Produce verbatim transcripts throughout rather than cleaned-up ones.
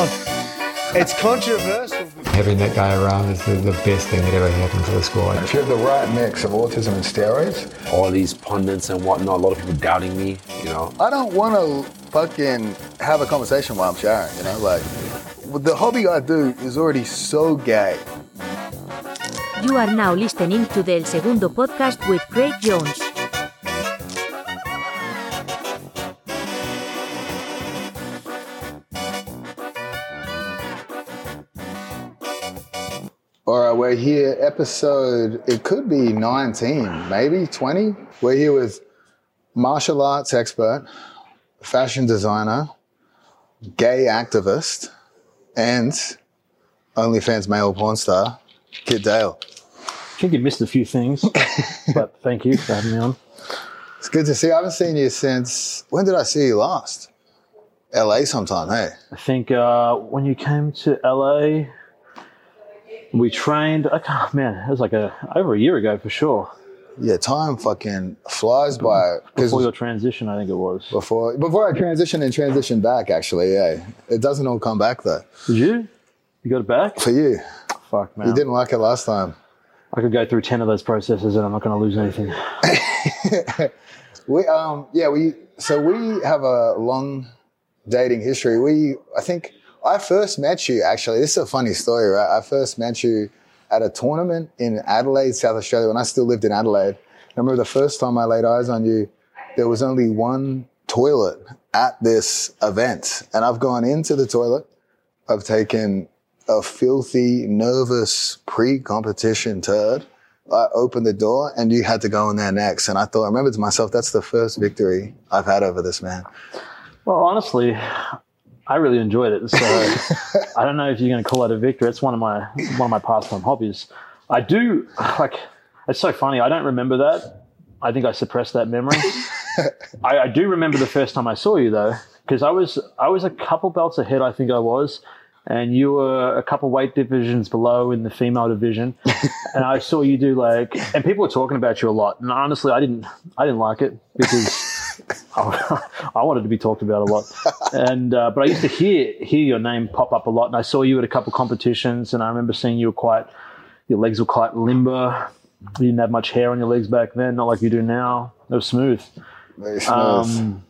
on. It's controversial. Having that guy around is the, the best thing that ever happened to the squad. If you have the right mix of autism and steroids. All these pundits and whatnot, a lot of people doubting me, you know. I don't want to fucking have a conversation while I'm showering, you know, like, the hobby I do is already so gay. You are now listening to the El Segundo Podcast with Craig Jones. All right, we're here, episode, it could be nineteen, maybe twenty. We're here with martial arts expert, fashion designer, gay activist, and OnlyFans male porn star, Kit Dale. I think you missed a few things, but thank you for having me on. It's good to see you. I haven't seen you since, when did I see you last? L A sometime, hey? I think uh, when you came to L A, we trained, I can't, man, it was like a over a year ago for sure. Yeah, time fucking flies by. Before your transition, I think it was. Before before I transitioned and transitioned back, actually, yeah. It doesn't all come back, though. Did you? You got it back? For you. Fuck, man. You didn't like it last time. I could go through ten of those processes and I'm not going to lose anything. we, um, yeah, we, so we have a long dating history. We, I think, I first met you, actually. This is a funny story, right? I first met you at a tournament in Adelaide, South Australia, when I still lived in Adelaide. I remember the first time I laid eyes on you, there was only one toilet at this event. And I've gone into the toilet. I've taken a filthy, nervous, pre-competition turd. I opened the door and you had to go in there next. And I thought, I remember to myself, that's the first victory I've had over this man. Well, honestly, I really enjoyed it, so I don't know if you're going to call it a victory. It's one of my one of my pastime hobbies. I do, like, it's so funny. I don't remember that. I think I suppressed that memory. I, I do remember the first time I saw you, though, because I was I was a couple belts ahead, I think I was, and you were a couple weight divisions below in the female division, and I saw you do, like, and people were talking about you a lot, and honestly, I didn't I didn't like it because I wanted to be talked about a lot, and uh, but I used to hear hear your name pop up a lot, and I saw you at a couple competitions, and I remember seeing you were quite, your legs were quite limber. You didn't have much hair on your legs back then, not like you do now. It was smooth, very smooth. Um,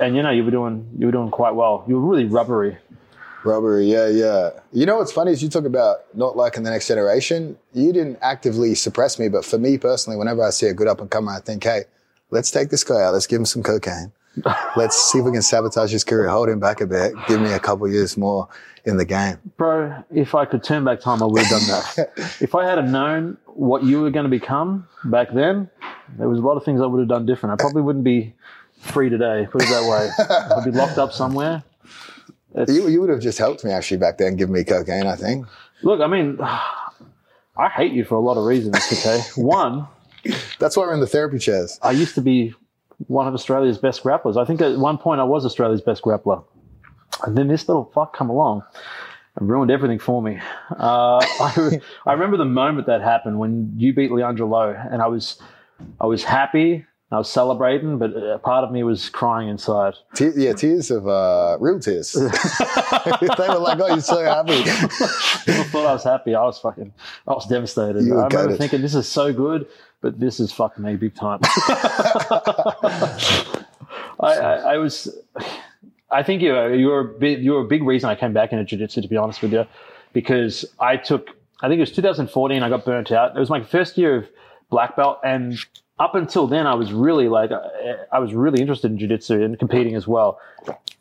and you know you were doing you were doing quite well. You were really rubbery, rubbery. Yeah, yeah. You know what's funny is you talk about not liking the next generation. You didn't actively suppress me, but for me personally, whenever I see a good up and comer, I think, hey, let's take this guy out. Let's give him some cocaine. Let's see if we can sabotage his career. Hold him back a bit. Give me a couple years more in the game. Bro, if I could turn back time, I would have done that. If I had known what you were going to become back then, there was a lot of things I would have done different. I probably wouldn't be free today, put it that way. I'd be locked up somewhere. You, you would have just helped me actually back then, giving me cocaine, I think. Look, I mean, I hate you for a lot of reasons, okay? One... That's why we're in the therapy chairs. I used to be one of Australia's best grapplers. I think at one point I was Australia's best grappler. And then this little fuck come along and ruined everything for me. Uh, I, I remember the moment that happened when you beat Leandro Lo, and I was I was happy, I was celebrating, but a part of me was crying inside. Te- yeah, tears of uh, real tears. They were like, oh, you're so happy. People thought I was happy. I was fucking, I was devastated. I remember it. Thinking, this is so good. But this is fucking me big time. I, I, I was, I think you were, you were a big, you were a big reason I came back into jiu-jitsu, to be honest with you, because I took, I think it was two thousand fourteen, I got burnt out. It was my first year of black belt, and up until then, I was really like, I, I was really interested in jiu-jitsu and competing as well.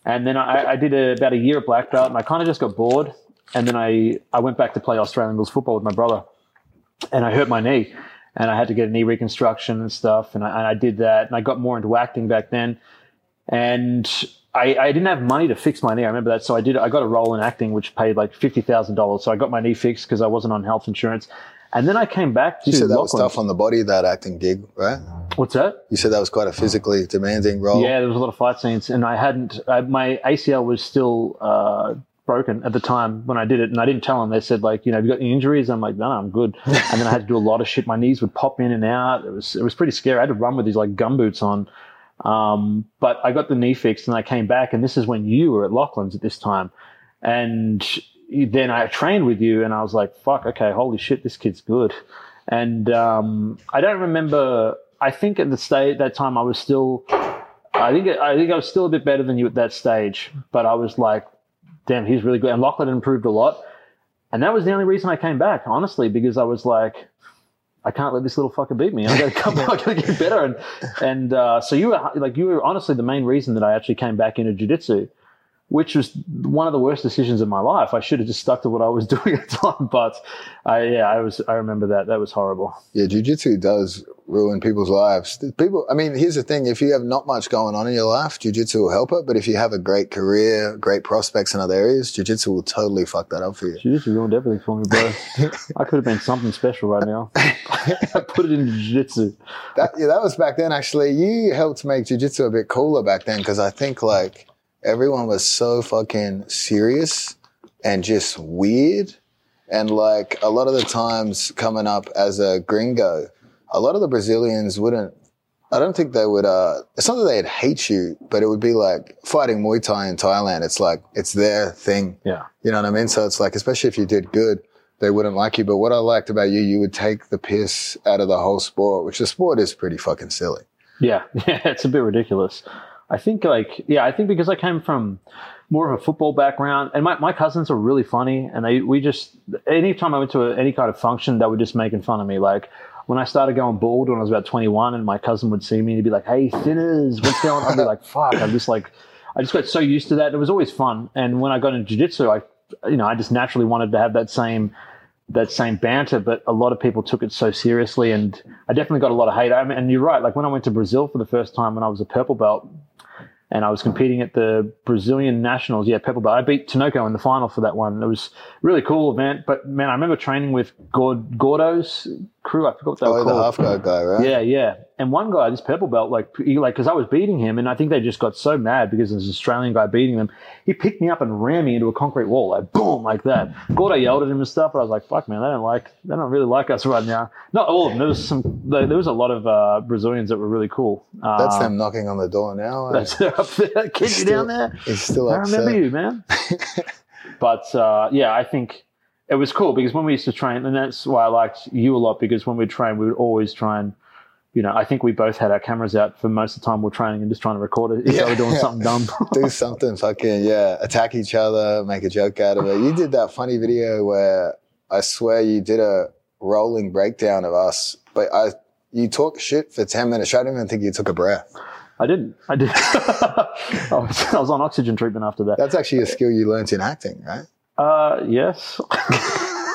And then I, I did a, about a year of black belt, and I kind of just got bored. And then I, I went back to play Australian rules football with my brother, and I hurt my knee. And I had to get a knee reconstruction and stuff. And I, and I did that. And I got more into acting back then. And I, I didn't have money to fix my knee. I remember that. So I did. I got a role in acting, which paid like fifty thousand dollars. So I got my knee fixed because I wasn't on health insurance. And then I came back to Lachlan. You said that Lachlan. Was tough on the body, that acting gig, right? What's that? You said that was quite a physically demanding role. Yeah, there was a lot of fight scenes. And I hadn't – my A C L was still uh, – broken at the time when I did it, and I didn't tell them. They said, like, you know, have you got any injuries? I'm like, no, I'm good. And then I had to do a lot of shit. My knees would pop in and out. It was it was pretty scary. I had to run with these like gumboots on. Um, but I got the knee fixed and I came back, and this is when you were at Lachlan's at this time. And then I trained with you and I was like, fuck, okay, holy shit, this kid's good. And um, I don't remember, I think at the stage, that time I was still, I think I think I was still a bit better than you at that stage, but I was like, damn, he's really good. And Lachlan improved a lot. And that was the only reason I came back, honestly, because I was like, I can't let this little fucker beat me. I got to come back. I got to get better. And and uh, so you were like, you were honestly the main reason that I actually came back into jiu-jitsu, which was one of the worst decisions of my life. I should have just stuck to what I was doing at the time. But I, yeah, I was. I remember that. That was horrible. Yeah, jiu-jitsu does ruin people's lives. People. I mean, here's the thing: if you have not much going on in your life, jiu-jitsu will help it. But if you have a great career, great prospects in other areas, jiu-jitsu will totally fuck that up for you. Jiu-jitsu ruined everything for me, bro. I could have been something special right now. I put it into jiu-jitsu. That, yeah, that was back then. Actually, you helped make jiu-jitsu a bit cooler back then because I think like everyone was so fucking serious and just weird, and like a lot of the times coming up as a gringo, a lot of the Brazilians wouldn't, I don't think they would, uh, it's not that they'd hate you, but it would be like fighting Muay Thai in Thailand. It's like, it's their thing. Yeah. You know what I mean? So it's like, especially if you did good, they wouldn't like you. But what I liked about you, you would take the piss out of the whole sport, which the sport is pretty fucking silly. Yeah. Yeah. It's a bit ridiculous. I think like, yeah, I think because I came from more of a football background, and my, my cousins are really funny. And they, we just, anytime I went to a, any kind of function, they were just making fun of me. Like, when I started going bald when I was about twenty-one and my cousin would see me and he'd be like, hey, thinners, what's going on? I'd be like, fuck. I'm just like, I just got so used to that. It was always fun. And when I got into jiu-jitsu, I, you know, I just naturally wanted to have that same, that same banter, but a lot of people took it so seriously. And I definitely got a lot of hate. I mean, and you're right. Like when I went to Brazil for the first time when I was a purple belt and I was competing at the Brazilian Nationals. Yeah, purple belt. I beat Tinoco in the final for that one. It was a really cool event. But, man, I remember training with Gord- Gordos crew. I forgot what they oh, were called. Oh, the half-guard guy, right? Yeah, yeah. And one guy, this purple belt, like, he, like, because I was beating him, and I think they just got so mad because there's an Australian guy beating them. He picked me up and rammed me into a concrete wall, like, boom, like that. Gordo yelled at him and stuff, but I was like, fuck, man, they don't like, they don't really like us right now. Not all of them. There was some, there was a lot of uh, Brazilians that were really cool. Uh, that's them knocking on the door now. Right? That's up there. Kid, you down there? It's still I upset. Remember you, man. But, uh, yeah, I think it was cool because when we used to train, and that's why I liked you a lot, because when we'd train, we would always try and, you know, I think we both had our cameras out for most of the time we're training and just trying to record it. If yeah, they were doing yeah. something dumb. Do something fucking, yeah, attack each other, make a joke out of it. You did that funny video where I swear you did a rolling breakdown of us, but I you talked shit for ten minutes. I don't even think you took a breath. I didn't. I didn't. I, was, I was on oxygen treatment after that. That's actually a skill you learnt in acting, right? Uh, yes.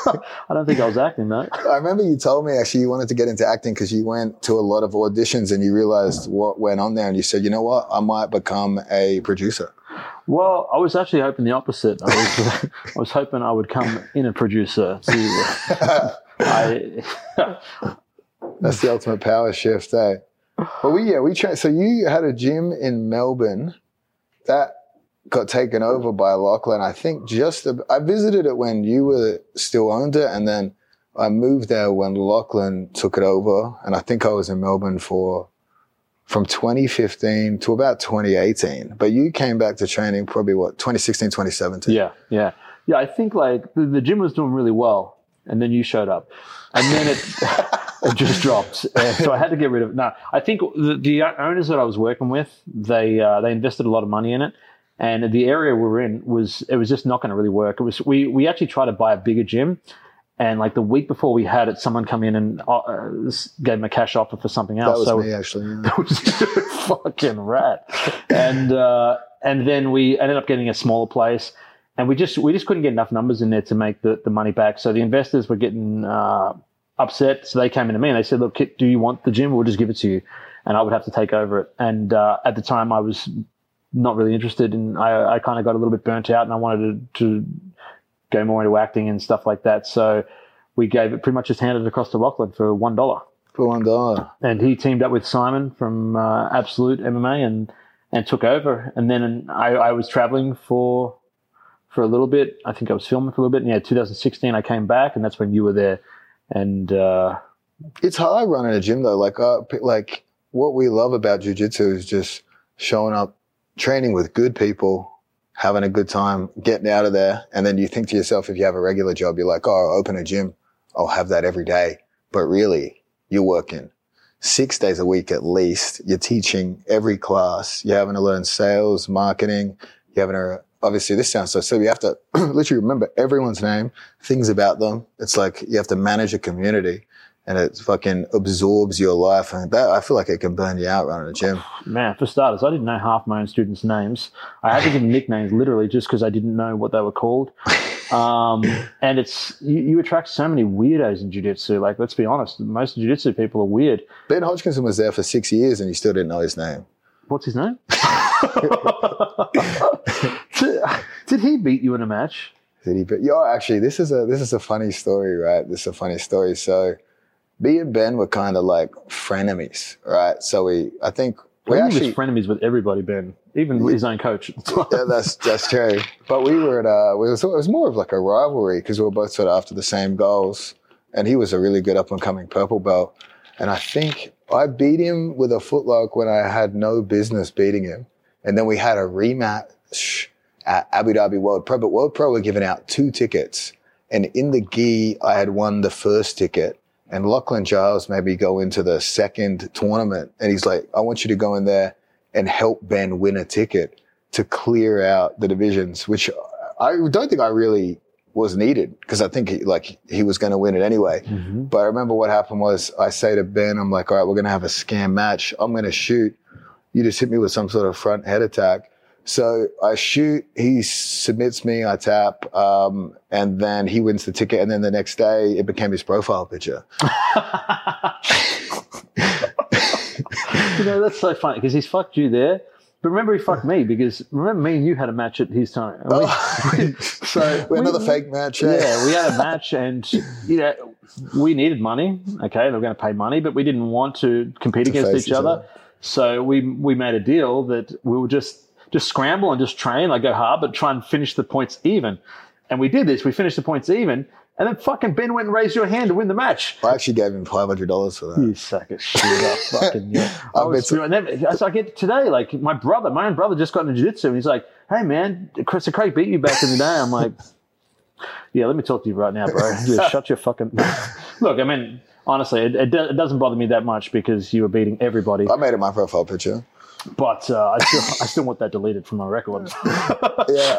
I don't think I was acting, though. I remember you told me, actually, you wanted to get into acting because you went to a lot of auditions and you realized what went on there and you said, you know what, I might become a producer. Well, I was actually hoping the opposite. I was, I was hoping I would come in a producer. To, I, That's the ultimate power shift, eh? Well, we, yeah, we tra- so you had a gym in Melbourne that got taken over by Lachlan. I think just a, I visited it when you were still owned it, and then I moved there when Lachlan took it over. And I think I was in Melbourne for from twenty fifteen to about twenty eighteen. But you came back to training probably what twenty sixteen, twenty seventeen. Yeah, yeah, yeah. I think like the, the gym was doing really well, and then you showed up, and then it. It just dropped. Uh, so I had to get rid of it. No, I think the, the owners that I was working with, they uh, they invested a lot of money in it. And the area we were in was, it was just not going to really work. It was, we, we actually tried to buy a bigger gym. And like the week before we had it, someone come in and uh, gave them a cash offer for something else. That was so me, actually. Yeah. That was a fucking rat. And, uh, and then we ended up getting a smaller place. And we just, we just couldn't get enough numbers in there to make the, the money back. So the investors were getting... Uh, upset. So they came into me and they said, look, Kit, do you want the gym? We'll just give it to you. And I would have to take over it. And uh, at the time I was not really interested and I, I kind of got a little bit burnt out and I wanted to, to go more into acting and stuff like that. So we gave it, pretty much just handed it across to Lachlan for one dollar. For one dollar. And he teamed up with Simon from uh, Absolute M M A and, and took over. And then I, I was traveling for, for a little bit. I think I was filming for a little bit. And yeah, two thousand sixteen I came back and that's when you were there. And uh, it's hard running a gym though. Like, uh, like what we love about jiu-jitsu is just showing up, training with good people, having a good time, getting out of there. And then you think to yourself, if you have a regular job, you're like, oh, I'll open a gym. I'll have that every day. But really, you're working six days a week at least. You're teaching every class. You're having to learn sales, marketing. You're having to, obviously, this sounds so silly. You have to literally remember everyone's name, things about them. It's like you have to manage a community. And it fucking absorbs your life. And that, I feel like it can burn you out running a gym. Man, for starters, I didn't know half my own students' names. I had to give them nicknames literally just because I didn't know what they were called. Um, and it's you, you attract so many weirdos in jiu-jitsu. Like, let's be honest, most jiu-jitsu people are weird. Ben Hodgkinson was there for six years and you still didn't know his name. What's his name? did, did he beat you in a match? Did he beat you? Oh, actually, this is a, this is a funny story, right? This is a funny story. So... me and Ben were kind of like frenemies, right? So we, I think we ben actually was frenemies with everybody, Ben, even yeah, his own coach. Yeah, that's that's true. But we were at uh, we was, it was more of like a rivalry because we were both sort of after the same goals, and he was a really good up and coming purple belt, and I think I beat him with a footlock when I had no business beating him, and then we had a rematch at Abu Dhabi World Pro. But World Pro were giving out two tickets, and in the gi, I had won the first ticket. And Lachlan Giles maybe go into the second tournament and he's like, I want you to go in there and help Ben win a ticket to clear out the divisions, which I don't think I really was needed because I think he, like he was going to win it anyway. Mm-hmm. But I remember what happened was I say to Ben, I'm like, all right, we're going to have a scam match. I'm going to shoot. You just hit me with some sort of front head attack. So I shoot, he submits me, I tap, um, and then he wins the ticket. And then the next day, it became his profile picture. You know, that's so funny because he's fucked you there. But remember, he fucked me because remember me and you had a match at his time. We, oh, so we, another we, fake match. Yeah. yeah, we had a match and, you know, we needed money. Okay, they were going to pay money, but we didn't want to compete to against each other. other. So we, we made a deal that we were just... just scramble and just train, like go hard, but try and finish the points even. And we did this. We finished the points even. And then fucking Ben went and raised your hand to win the match. I actually gave him five hundred dollars for that. You sack of shit up. Fucking, yeah. I, I was, so- and then, so I get today, like my brother, my own brother just got into jiu-jitsu and he's like, hey man, Chris and Craig beat you back in the day. I'm like, yeah, let me talk to you right now, bro. Just shut your fucking – look, I mean, honestly, it, it, do- it doesn't bother me that much because you were beating everybody. I made it my profile picture. But uh, I still I still want that deleted from my record. Yeah,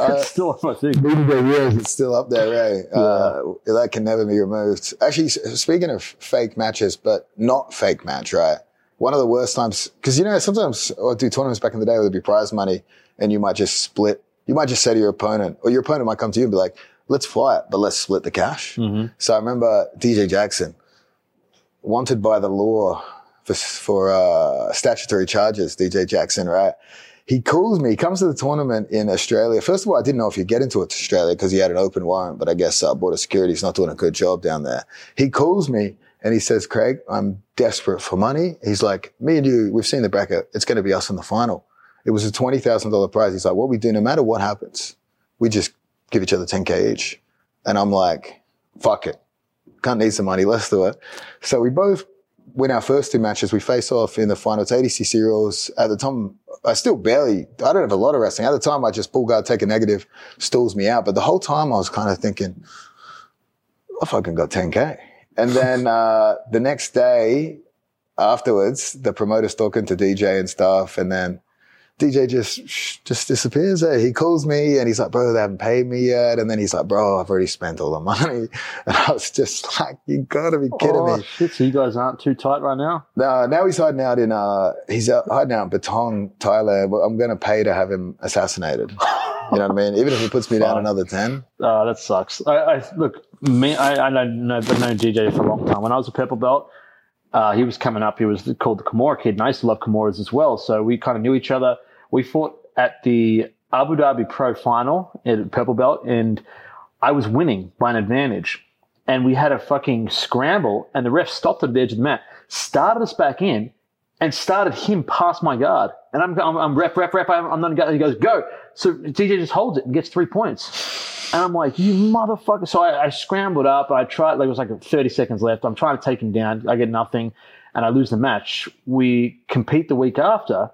uh, it's still up, I think. It's still up there, right? Yeah. Uh, that can never be removed. Actually, speaking of fake matches, but not fake match, right? One of the worst times, because, you know, sometimes I'd do tournaments back in the day where there'd be prize money and you might just split. You might just say to your opponent, or your opponent might come to you and be like, let's fly it, but let's split the cash. Mm-hmm. So I remember D J Jackson, wanted by the law for, for uh, statutory charges, D J Jackson, right? He calls me, he comes to the tournament in Australia. First of all, I didn't know if he'd get into Australia because he had an open warrant, but I guess uh, Border Security's not doing a good job down there. He calls me and he says, Craig, I'm desperate for money. He's like, me and you, we've seen the bracket. It's going to be us in the final. It was a twenty thousand dollars prize. He's like, what we do, no matter what happens, we just give each other ten K each. And I'm like, fuck it. Can't need some money. Let's do it. So we both win our first two matches. We face off in the final. It's A D C C trials. At the time, I still barely, I don't have a lot of wrestling. At the time, I just pull guard, take a negative, stalls me out. But the whole time I was kind of thinking, I fucking got ten K. And then uh, the next day afterwards, the promoter's talking to D J and stuff. And then D J just just disappears. Eh? He calls me and he's like, bro, they haven't paid me yet. And then he's like, bro, I've already spent all the money. And I was just like, you gotta be kidding oh, me. Shit, so you guys aren't too tight right now? No, now he's hiding out in, uh, he's hiding out in Batong, Thailand. I'm going to pay to have him assassinated. You know what I mean? Even if he puts me down another ten. Oh, that sucks. I, I Look, me, I, I don't know, but known D J for a long time. When I was a purple belt, uh, he was coming up. He was called the Kamora Kid and I used to love Kamoras as well. So we kind of knew each other. We fought at the Abu Dhabi Pro Final at Purple Belt, and I was winning by an advantage. And we had a fucking scramble, and the ref stopped at the edge of the mat, started us back in, and started him past my guard. And I'm, I'm, I'm rep, rep, rep. I'm, I'm not going. He goes, go. So D J just holds it and gets three points. And I'm like, you motherfucker. So I, I scrambled up. I tried. Like it was like thirty seconds left. I'm trying to take him down. I get nothing, and I lose the match. We compete the week after.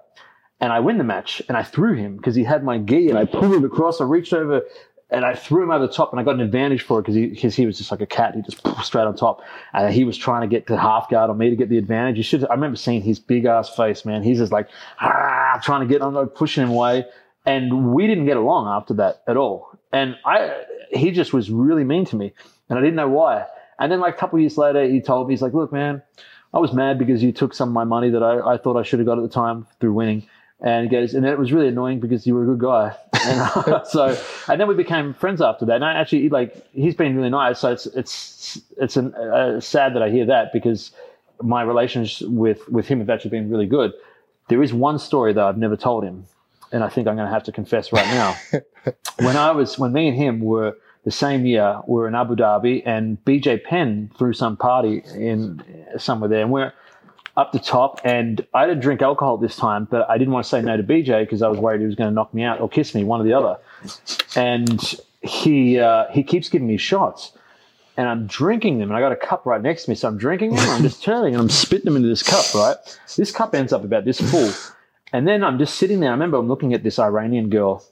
and I win the match, and I threw him because he had my gi, and I pulled him across, I reached over, and I threw him over the top, and I got an advantage for it because he, cause he was just like a cat. He just poof, straight on top, and he was trying to get to half guard on me to get the advantage. You should. I remember seeing his big-ass face, man. He's just like, ah, trying to get on, like, pushing him away, and we didn't get along after that at all. And I, he just was really mean to me, and I didn't know why. And then like a couple of years later, he told me, he's like, look, man, I was mad because you took some of my money that I, I thought I should have got at the time through winning. And he goes, and it was really annoying because you were a good guy. And so, and then we became friends after that. And I actually, like, he's been really nice. So it's, it's, it's an, uh, sad that I hear that, because my relations with, with him have actually been really good. There is one story that I've never told him, and I think I'm going to have to confess right now. When I was, when me and him were the same year, we were in Abu Dhabi, and B J Penn threw some party in somewhere there, and we're up the top, and I didn't drink alcohol this time, but I didn't want to say no to B J because I was worried he was going to knock me out or kiss me, one or the other. And he uh, he keeps giving me shots, and I'm drinking them, and I got a cup right next to me, so I'm drinking them, and I'm just turning, and I'm spitting them into this cup, right? This cup ends up about this full, and then I'm just sitting there. I remember I'm looking at this Iranian girl.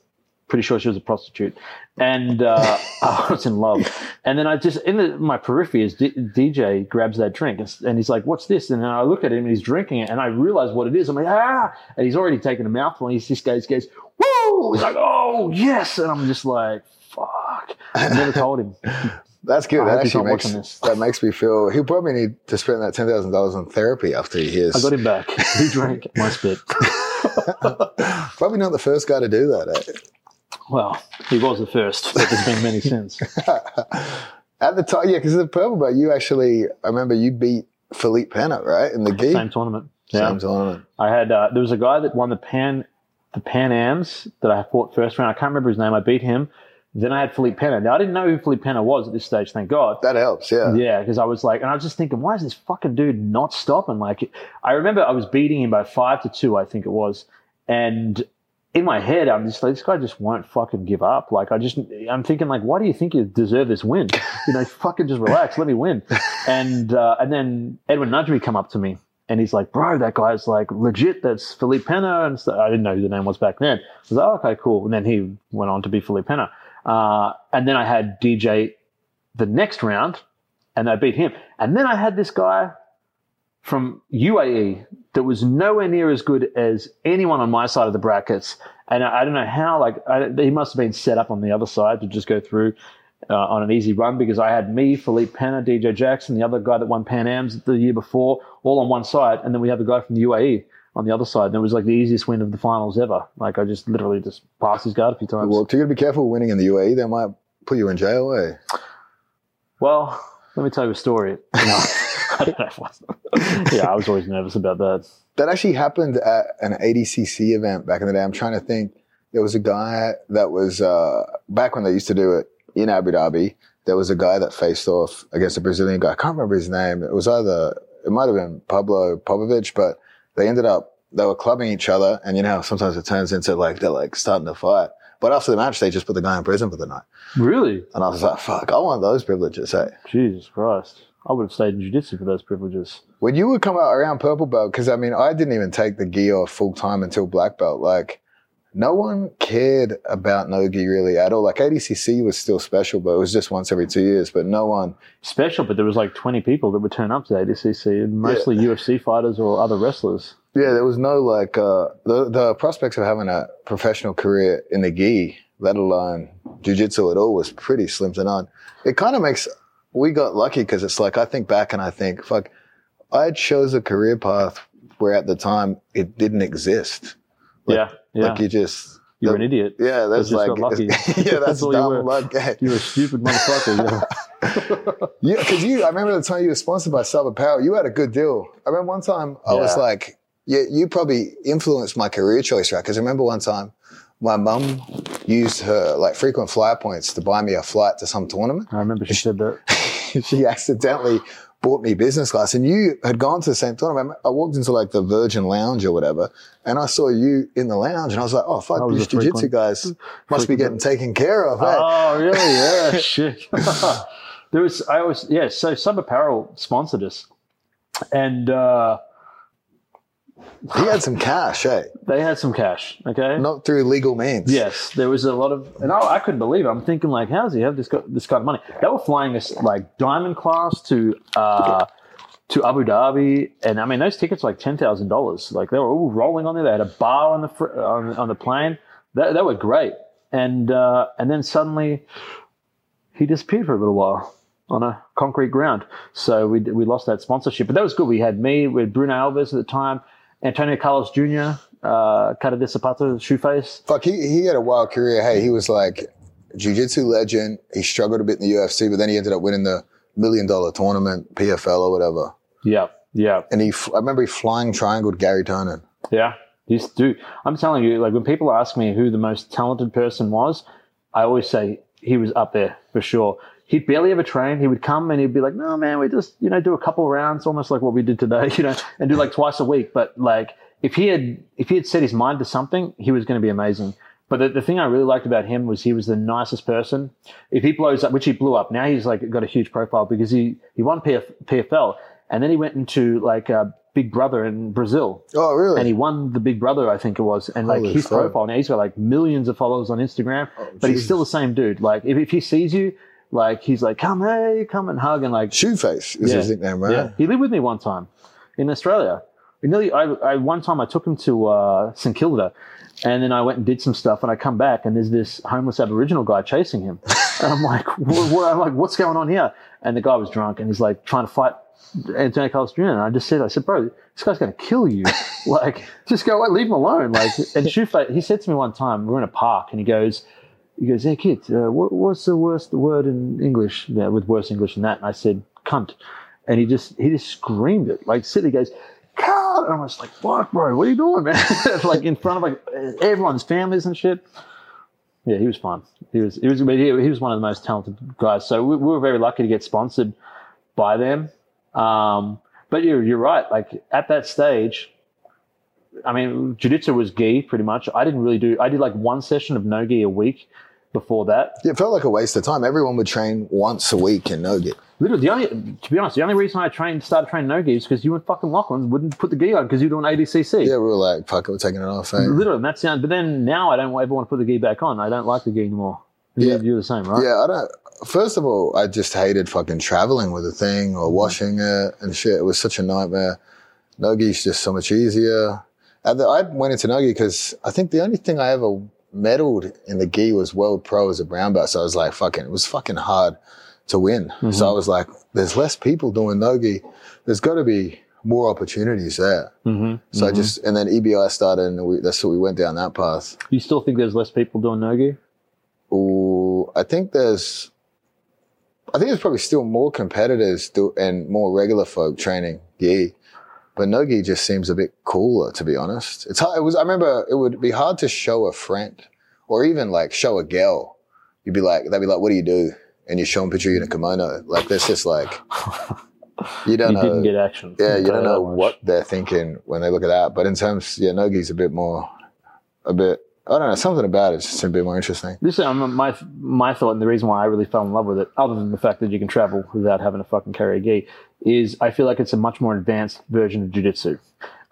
Pretty sure she was a prostitute, and uh, I was in love. And then I just, in the, my periphery is D- DJ grabs that drink, and, and he's like, what's this? And then I look at him, and he's drinking it, and I realize what it is. I'm like, ah! And he's already taken a mouthful, and he just goes, goes, woo! He's like, oh, yes! And I'm just like, fuck. I never told him. That's good. That actually makes, that makes me feel, he'll probably need to spend that ten thousand dollars on therapy after he hears. I got him back. He drank my spit. Probably not the first guy to do that, eh? Well, he was the first, but there's been many since. At the time, yeah, because the purple belt, you actually, I remember you beat Felipe Pena, right, in the gi? Same tournament. Yeah. Same tournament. I had, uh, there was a guy that won the Pan, the Pan Ams that I fought first round. I can't remember his name. I beat him. Then I had Felipe Pena. Now, I didn't know who Felipe Pena was at this stage, thank God. That helps, yeah. Yeah, because I was like, and I was just thinking, why is this fucking dude not stopping? Like, I remember I was beating him by five to two, I think it was, and in my head, I'm just like, this guy just won't fucking give up. Like, I just, I'm thinking, like, why do you think you deserve this win? You know, fucking just relax, let me win. And uh, and then Edwin Nudgery come up to me, and he's like, bro, that guy's like legit. That's Felipe Pena. And so, I didn't know who the name was back then. I was like, oh, okay, cool. And then he went on to be Felipe Pena. Uh, and then I had D J the next round, and I beat him. And then I had this guy from U A E that was nowhere near as good as anyone on my side of the brackets. And I, I don't know how, like, I, he must have been set up on the other side to just go through uh, on an easy run, because I had me, Felipe Pena, D J Jackson, the other guy that won Pan Ams the year before, all on one side, and then we have a guy from the U A E on the other side. And it was like the easiest win of the finals ever. Like, I just literally just passed his guard a few times. Well, you've got to be careful winning in the U A E. They might put you in jail, eh? Well, let me tell you a story. No. I don't know. Yeah, I was always nervous about that. That actually happened at an A D C C event back in the day. I'm trying to think. There was a guy that was, uh, back when they used to do it in Abu Dhabi, there was a guy that faced off against a Brazilian guy. I can't remember his name. It was either, it might have been Pablo Popovich, but they ended up, they were clubbing each other. And, you know, sometimes it turns into like, they're like starting to fight. But after the match, they just put the guy in prison for the night. Really? And I was like, fuck, I want those privileges, hey? Jesus Christ. I would have stayed in jiu-jitsu for those privileges. When you would come out around purple belt, because, I mean, I didn't even take the gi off full-time until black belt. Like, no one cared about no gi really at all. Like, A D C C was still special, but it was just once every two years. But no one... Special, but there was like twenty people that would turn up to A D C C, and mostly yeah. U F C fighters or other wrestlers. Yeah, there was no, like... Uh, the, the prospects of having a professional career in the gi, let alone jiu-jitsu at all, was pretty slim to none. It kind of makes... We got lucky because it's like, I think back and I think, fuck, I chose a career path where at the time it didn't exist. Like, yeah, yeah. Like you just... You're the, an idiot. Yeah, that's like... Lucky. Yeah, that's, that's dumb luck. You're a stupid motherfucker, yeah. Yeah, because you, I remember the time you were sponsored by Sub and Power, you had a good deal. I remember one time I yeah. was like, yeah, you probably influenced my career choice, right? Because I remember one time my mum used her like frequent flyer points to buy me a flight to some tournament. I remember she said that. She accidentally bought me business class, and you had gone to the same tournament. I walked into like the Virgin Lounge or whatever, and I saw you in the lounge, and I was like, "Oh fuck, these jiu-jitsu guys must be getting taken care of." Hey? Oh really? Yeah, shit. There was, I was, yeah. So Sub Apparel sponsored us, and uh, He had some cash, eh? They had some cash, okay? Not through legal means. Yes, there was a lot of, and I, I couldn't believe it. I'm thinking, like, how does he have this, this kind of money? They were flying this, like, diamond class to uh, to Abu Dhabi, and, I mean, those tickets were like ten thousand dollars. Like, they were all rolling on there. They had a bar on the fr- on, on the plane. They, they were great. And uh, and then suddenly he disappeared for a little while on a concrete ground. So we we lost that sponsorship. But that was good. We had me, we had Bruno Alves at the time, Antonio Carlos Junior, uh, Cara de Zapato, Shoeface. Fuck, he, he had a wild career. Hey, he was like a jiu-jitsu legend. He struggled a bit in the U F C, but then he ended up winning the million-dollar tournament, P F L or whatever. Yeah, yeah. And he, I remember he flying triangled Gary Tonin. Yeah. This dude, I'm telling you, like, when people ask me who the most talented person was, I always say he was up there for sure. He barely ever trained. He would come and he'd be like, no, man, we just, you know, do a couple rounds, almost like what we did today, you know, and do like twice a week. But like, if he had, if he had set his mind to something, he was going to be amazing. But the, the thing I really liked about him was he was the nicest person. If he blows up, which he blew up, now he's like got a huge profile because he, he won P F L and then he went into like a, Big Brother in Brazil. Oh, really? And he won the Big Brother, I think it was. And like Holy his fuck. profile now, he's got like millions of followers on Instagram, oh, but geez. he's still the same dude. Like if, if he sees you, like he's like, come hey, come and hug and like. Shoeface is yeah. his nickname, right? Yeah. He lived with me one time in Australia. We nearly, I, I one time I took him to uh, St Kilda, and then I went and did some stuff, and I come back and there's this homeless Aboriginal guy chasing him, and I'm like, what, what, I'm like, what's going on here? And the guy was drunk, and he's like trying to fight Antonio Carlos Junior And I just said, I said, bro, this guy's going to kill you. Like, just go away, leave him alone. Like, and Shoeface, he said to me one time, we're in a park, and he goes, he goes, hey kid, uh, what, what's the worst word in English? Yeah, with worse English than that. And I said, cunt. And he just, he just screamed it. Like, silly goes, cunt. And I was like, fuck, bro, what are you doing, man? Like in front of like everyone's families and shit. Yeah, he was fun. He was, he was, he was one of the most talented guys. So we, we were very lucky to get sponsored by them. Um, but you're, you're right. Like at that stage, I mean, jiu-jitsu was gi pretty much. I didn't really do, I did like one session of no gi a week before that. Yeah, it felt like a waste of time. Everyone would train once a week in no gi. Literally, the only, to be honest, the only reason I trained, started training no gi is because you and fucking Lachlan wouldn't put the gi on because you were doing A D C C. Yeah, we were like, fuck it, we're taking it off. Eh? Literally, and that's the only, but then now I don't ever want to put the gi back on. I don't like the gi anymore. Yeah. You're the same, right? Yeah, I don't. First of all, I just hated fucking traveling with a thing or washing it and shit. It was such a nightmare. Nogi's just so much easier. And the, I went into Nogi because I think the only thing I ever medaled in the gi was World Pro as a brown belt. So I was like, fucking, it was fucking hard to win. Mm-hmm. So I was like, there's less people doing Nogi. There's got to be more opportunities there. Mm-hmm. So mm-hmm. I just, and then E B I started and we, that's what we went down that path. You still think there's less people doing Nogi? Ooh, I think there's... I think there's probably still more competitors do, and more regular folk training gi, but no gi just seems a bit cooler, to be honest. It's hard, it was. I remember it would be hard to show a friend or even like show a girl. You'd be like, they'd be like, "What do you do?" And you show them picture you in a kimono. Like that's just like you don't you know. Didn't get action. Yeah, you don't know what they're thinking when they look at that. But in terms, yeah, no gi's a bit more, a bit. I don't know, something about it just seemed a bit more interesting. This is um, my my thought, and the reason why I really fell in love with it, other than the fact that you can travel without having to fucking carry a gi, is I feel like it's a much more advanced version of jiu-jitsu.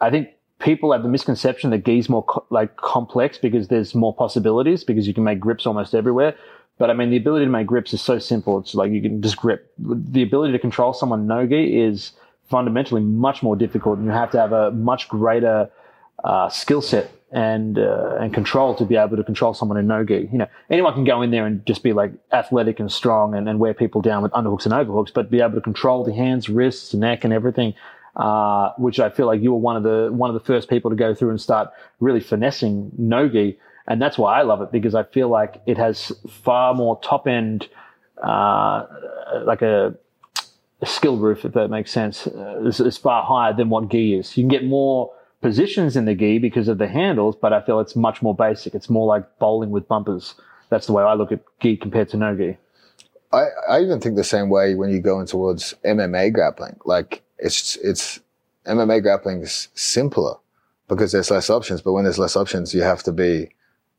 I think people have the misconception that gi is more co- like complex because there's more possibilities, because you can make grips almost everywhere. But, I mean, the ability to make grips is so simple. It's like you can just grip. The ability to control someone no gi is fundamentally much more difficult, and you have to have a much greater uh, skill set and uh, and control to be able to control someone in no gi. You know, anyone can go in there and just be like athletic and strong and, and wear people down with underhooks and overhooks, but be able to control the hands, wrists, neck, and everything, uh, which I feel like you were one of the one of the first people to go through and start really finessing no gi, and that's why I love it, because I feel like it has far more top end, uh, like a, a skill roof, if that makes sense. Uh, it's, it's far higher than what gi is. You can get more positions in the gi because of the handles, but I feel it's much more basic. It's more like bowling with bumpers. That's the way I look at gi compared to no gi. I, I even think the same way when you go in towards M M A grappling. Like it's it's M M A grappling is simpler because there's less options, but when there's less options, you have to be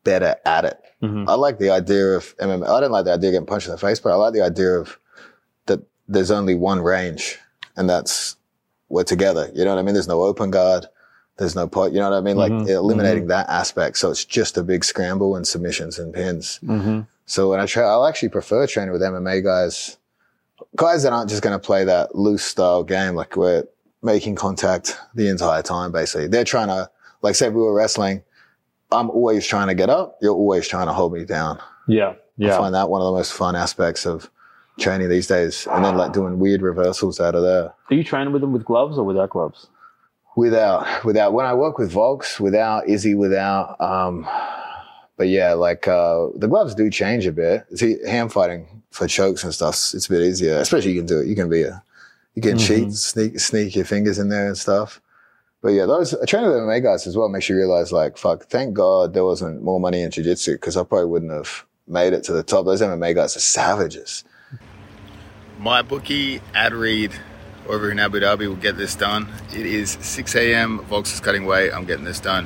better at it. Mm-hmm. I like the idea of M M A. I don't like the idea of getting punched in the face, but I like the idea of that there's only one range and that's we're together. You know what I mean? There's no open guard. there's no point, you know what I mean? Like mm-hmm. eliminating mm-hmm. that aspect. So it's just a big scramble and submissions and pins. Mm-hmm. So when I try, I'll actually prefer training with M M A guys, guys that aren't just going to play that loose style game. Like we're making contact the entire time, basically. They're trying to, like say we were wrestling, I'm always trying to get up. You're always trying to hold me down. Yeah. Yeah. I find that one of the most fun aspects of training these days. And then like doing weird reversals out of there. Are you training with them with gloves or without gloves? Without, without, when I work with Volks, without Izzy, without, um, but yeah, like, uh, the gloves do change a bit. See, hand fighting for chokes and stuff, it's a bit easier, especially you can do it. You can be a, you can mm-hmm. cheat, sneak, sneak your fingers in there and stuff. But yeah, those, I trained with M M A guys as well. Makes you realize like, fuck, thank God there wasn't more money in jiu-jitsu, because I probably wouldn't have made it to the top. Those M M A guys are savages. My bookie, ad read. Over in Abu Dhabi, we'll get this done. It is six a.m. Volks is cutting weight. I'm getting this done.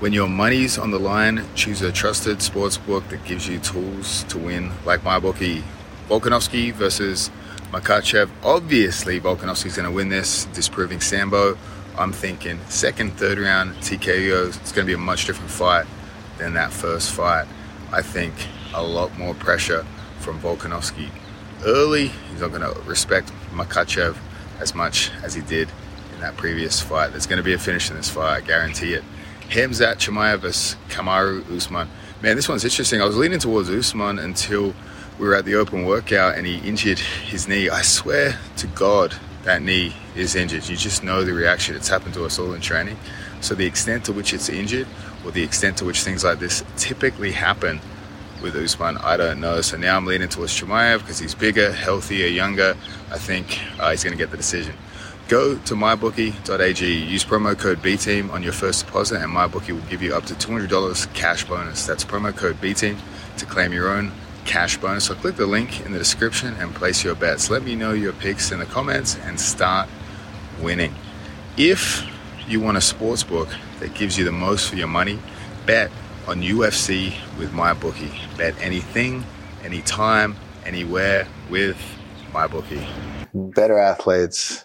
When your money's on the line, choose a trusted sports book that gives you tools to win, like MyBookie. Volkanovski versus Makachev. Obviously, Volkanovski's going to win this, disproving Sambo. I'm thinking second, third round T K Os. It's going to be a much different fight than that first fight. I think a lot more pressure from Volkanovski early. He's not going to respect Makachev as much as he did in that previous fight. There's going to be a finish in this fight, I guarantee it. Hamzat Chimaev versus Kamaru Usman. Man, this one's interesting. I was leaning towards Usman until we were at the open workout and he injured his knee. I swear to God, that knee is injured. You just know the reaction. It's happened to us all in training. So the extent to which it's injured, or the extent to which things like this typically happen with Usman, I don't know. So now I'm leaning towards Chimaev because he's bigger, healthier, younger. I think uh, he's going to get the decision. Go to my bookie dot a g, use promo code B team on your first deposit, and MyBookie will give you up to two hundred dollars cash bonus. That's promo code B team to claim your own cash bonus. So click the link in the description and place your bets. Let me know your picks in the comments and start winning. If you want a sports book that gives you the most for your money, bet on U F C with MyBookie. Bet anything, anytime, anywhere with MyBookie. Better athletes.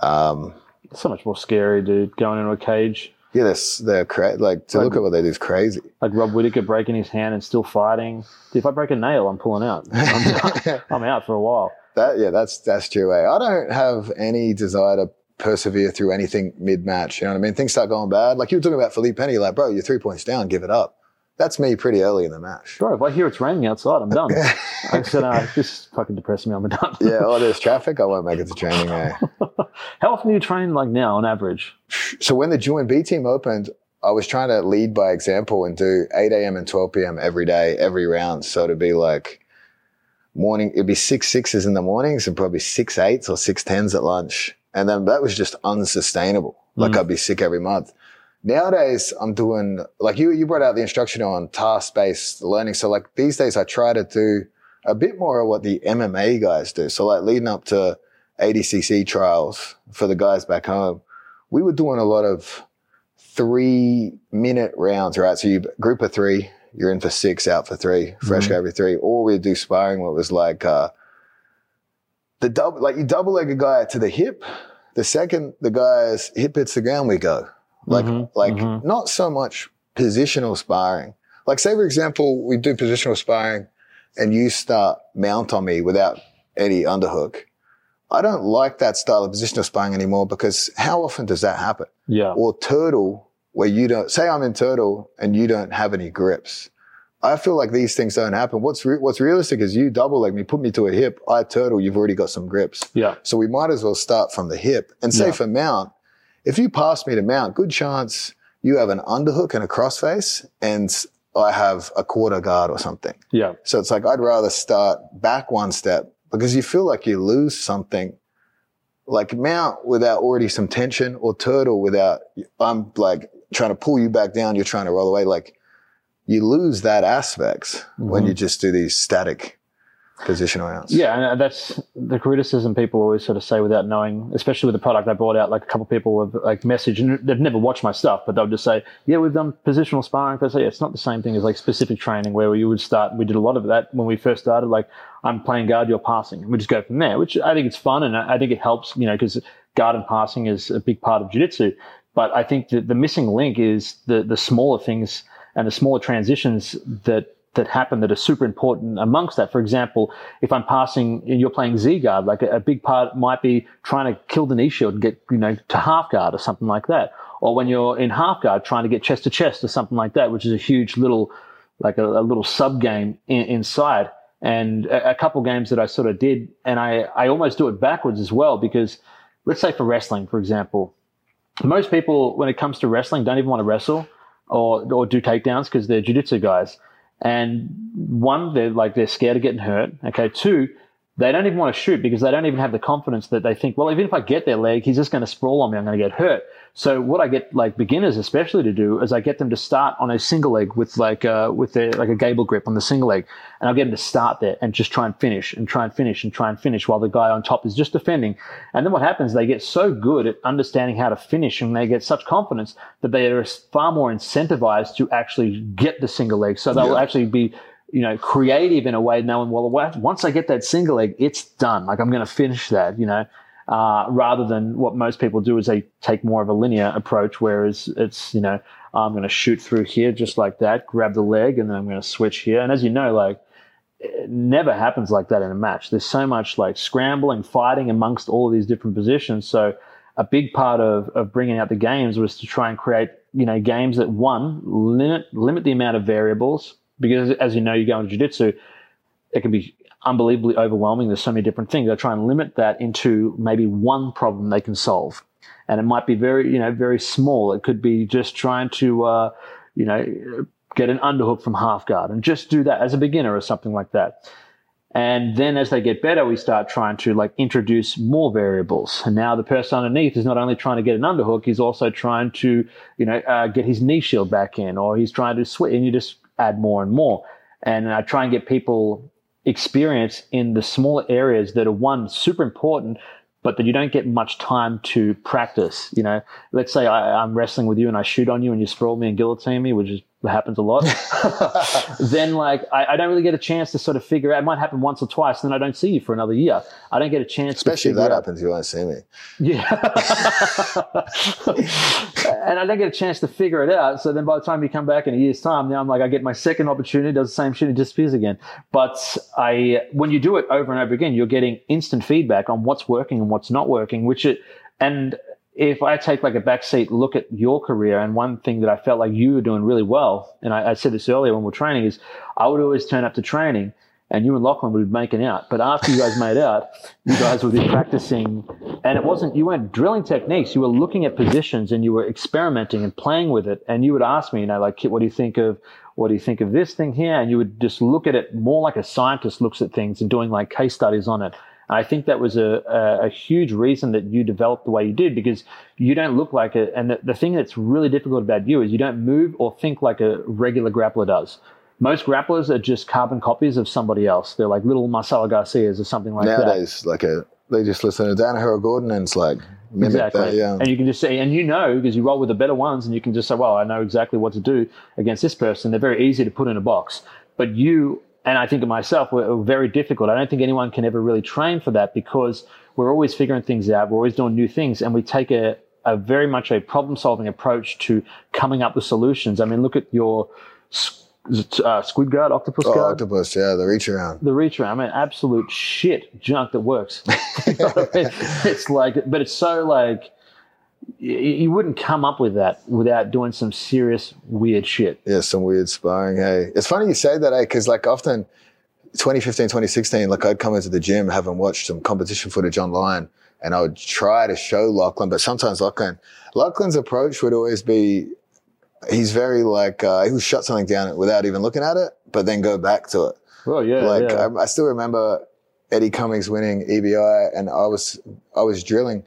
Um, so much more scary, dude, going into a cage. Yeah, they're, they're cra- like, to like, look at what they do is crazy. Like Rob Whitaker breaking his hand and still fighting. Dude, if I break a nail, I'm pulling out. I'm, I'm out for a while. That, yeah, that's, that's true. Eh? I don't have any desire to persevere through anything mid-match. You know what I mean? Things start going bad. Like you were talking about Felipe Pena, you're like, bro, you're three points down, give it up. That's me pretty early in the match. Bro, if I hear it's raining outside, I'm done. I said, uh, this fucking depressed me. I'm done. Yeah, or there's traffic, I won't make it to training there. How often do you train like now on average? So when the Join B team opened, I was trying to lead by example and do eight a.m. and twelve p.m. every day, every round. So it'd be like morning, it'd be six sixes in the mornings and probably six eights or six tens at lunch. And then that was just unsustainable. Like mm. I'd be sick every month. Nowadays, I'm doing, like you, you brought out the instruction on task-based learning. So like these days I try to do a bit more of what the M M A guys do. So like leading up to A D C C trials for the guys back home, we were doing a lot of three minute rounds, right? So you group of three, you're in for six, out for three, fresh mm-hmm. every three, or we'd do sparring where it was like, uh, the double, like you double leg a guy to the hip. The second the guy's hip hits the ground, we go. Like, mm-hmm, like mm-hmm. not so much positional sparring. Like, say, for example, we do positional sparring and you start mount on me without any underhook. I don't like that style of positional sparring anymore because how often does that happen? Yeah. Or turtle where you don't – say I'm in turtle and you don't have any grips. I feel like these things don't happen. What's re- what's realistic is you double leg me, put me to a hip, I turtle, you've already got some grips. Yeah. So we might as well start from the hip. And say yeah. for mount, if you pass me to mount, good chance you have an underhook and a crossface and I have a quarter guard or something. Yeah. So it's like I'd rather start back one step because you feel like you lose something. Like mount without already some tension or turtle without I'm like trying to pull you back down, you're trying to roll away. Like you lose that aspect mm-hmm. when you just do these static positional rounds. Yeah, and that's the criticism people always sort of say without knowing, especially with the product I brought out. Like a couple of people have like messaged, and they've never watched my stuff, but they'll just say, yeah, we've done positional sparring. Because yeah, it's not the same thing as like specific training where we would start, we did a lot of that when we first started, like I'm playing guard, you're passing. And we just go from there, which I think it's fun and I think it helps, you know, because guard and passing is a big part of jiu-jitsu. But I think that the missing link is the the smaller things and the smaller transitions that that happen that are super important amongst that. For example, if I'm passing and you're playing Z guard, like a, a big part might be trying to kill the knee shield and get, you know, to half guard or something like that. Or when you're in half guard, trying to get chest to chest or something like that, which is a huge little, like a, a little sub game in, inside. And a, a couple games that I sort of did, and I, I almost do it backwards as well, because let's say for wrestling, for example, most people when it comes to wrestling don't even want to wrestle or, or do takedowns because they're jiu-jitsu guys. And one, they're like, they're scared of getting hurt. Okay. Two, they don't even want to shoot because they don't even have the confidence that they think, well, even if I get their leg, he's just going to sprawl on me. I'm going to get hurt. So what I get like beginners especially to do is I get them to start on a single leg with like uh with their like a gable grip on the single leg, and I'll get them to start there and just try and finish and try and finish and try and finish while the guy on top is just defending. And then what happens? They get so good at understanding how to finish, and they get such confidence that they are far more incentivized to actually get the single leg. So they'll yeah. actually be, you know, creative in a way, knowing, well, once I get that single leg, it's done. Like, I'm going to finish that, you know, uh, rather than what most people do is they take more of a linear approach, whereas it's, you know, I'm going to shoot through here just like that, grab the leg, and then I'm going to switch here. And as you know, like, it never happens like that in a match. There's so much, like, scrambling, fighting amongst all of these different positions. So a big part of, of bringing out the games was to try and create, you know, games that, one, limit, limit the amount of variables. Because as you know, you go into jiu-jitsu, it can be unbelievably overwhelming. There's so many different things. I try and limit that into maybe one problem they can solve. And it might be very, you know, very small. It could be just trying to, uh, you know, get an underhook from half guard and just do that as a beginner or something like that. And then as they get better, we start trying to like introduce more variables. And now the person underneath is not only trying to get an underhook, he's also trying to, you know, uh, get his knee shield back in, or he's trying to switch, and you just add more and more. And I try and get people experience in the smaller areas that are, one, super important, but that you don't get much time to practice. You know, let's say I, I'm wrestling with you and I shoot on you and you sprawl me and guillotine me, which is, happens a lot. Then like, I, I don't really get a chance to sort of figure out. It might happen once or twice, and then I don't see you for another year. I don't get a chance. Especially to if that out. happens, you won't see me. Yeah. And I don't get a chance to figure it out. So then by the time you come back in a year's time, now I'm like, I get my second opportunity, does the same shit, it disappears again. But I, when you do it over and over again, you're getting instant feedback on what's working and what's not working, which it, and if I take like a backseat look at your career, and one thing that I felt like you were doing really well, and I, I said this earlier when we were training, is I would always turn up to training and you and Lachlan would be making out. But after you guys made out, you guys would be practicing, and it wasn't, you weren't drilling techniques. You were looking at positions and you were experimenting and playing with it. And you would ask me, you know, like, Kit, what do you think of, what do you think of this thing here? And you would just look at it more like a scientist looks at things and doing like case studies on it. I think that was a, a, a huge reason that you developed the way you did, because you don't look like it. And the, the thing that's really difficult about you is you don't move or think like a regular grappler does. Most grapplers are just carbon copies of somebody else. They're like little Marcelo Garcias or something like Nowadays, that. Nowadays, like a, they just listen to Danaher or Gordon and it's like, exactly. That, yeah. And you can just say, and you know, because you roll with the better ones and you can just say, well, I know exactly what to do against this person. They're very easy to put in a box. But you... and I think of myself, we're, we're very difficult. I don't think anyone can ever really train for that, because we're always figuring things out. We're always doing new things, and we take a, a very much a problem-solving approach to coming up with solutions. I mean, look at your uh, squid guard, octopus oh, guard. Octopus, yeah, the reach around. The reach around. I mean, absolute shit junk that works. You know what I mean? It's like, but it's so like, you wouldn't come up with that without doing some serious weird shit. Yeah, some weird sparring, hey. It's funny you say that, hey, because like often twenty fifteen, twenty sixteen, like I'd come into the gym having watched some competition footage online, and I would try to show Lachlan, but sometimes Lachlan, Lachlan's approach would always be, he's very like, uh, he'll shut something down without even looking at it, but then go back to it. Well, yeah, Like yeah. I, I still remember Eddie Cummings winning E B I, and I was I was drilling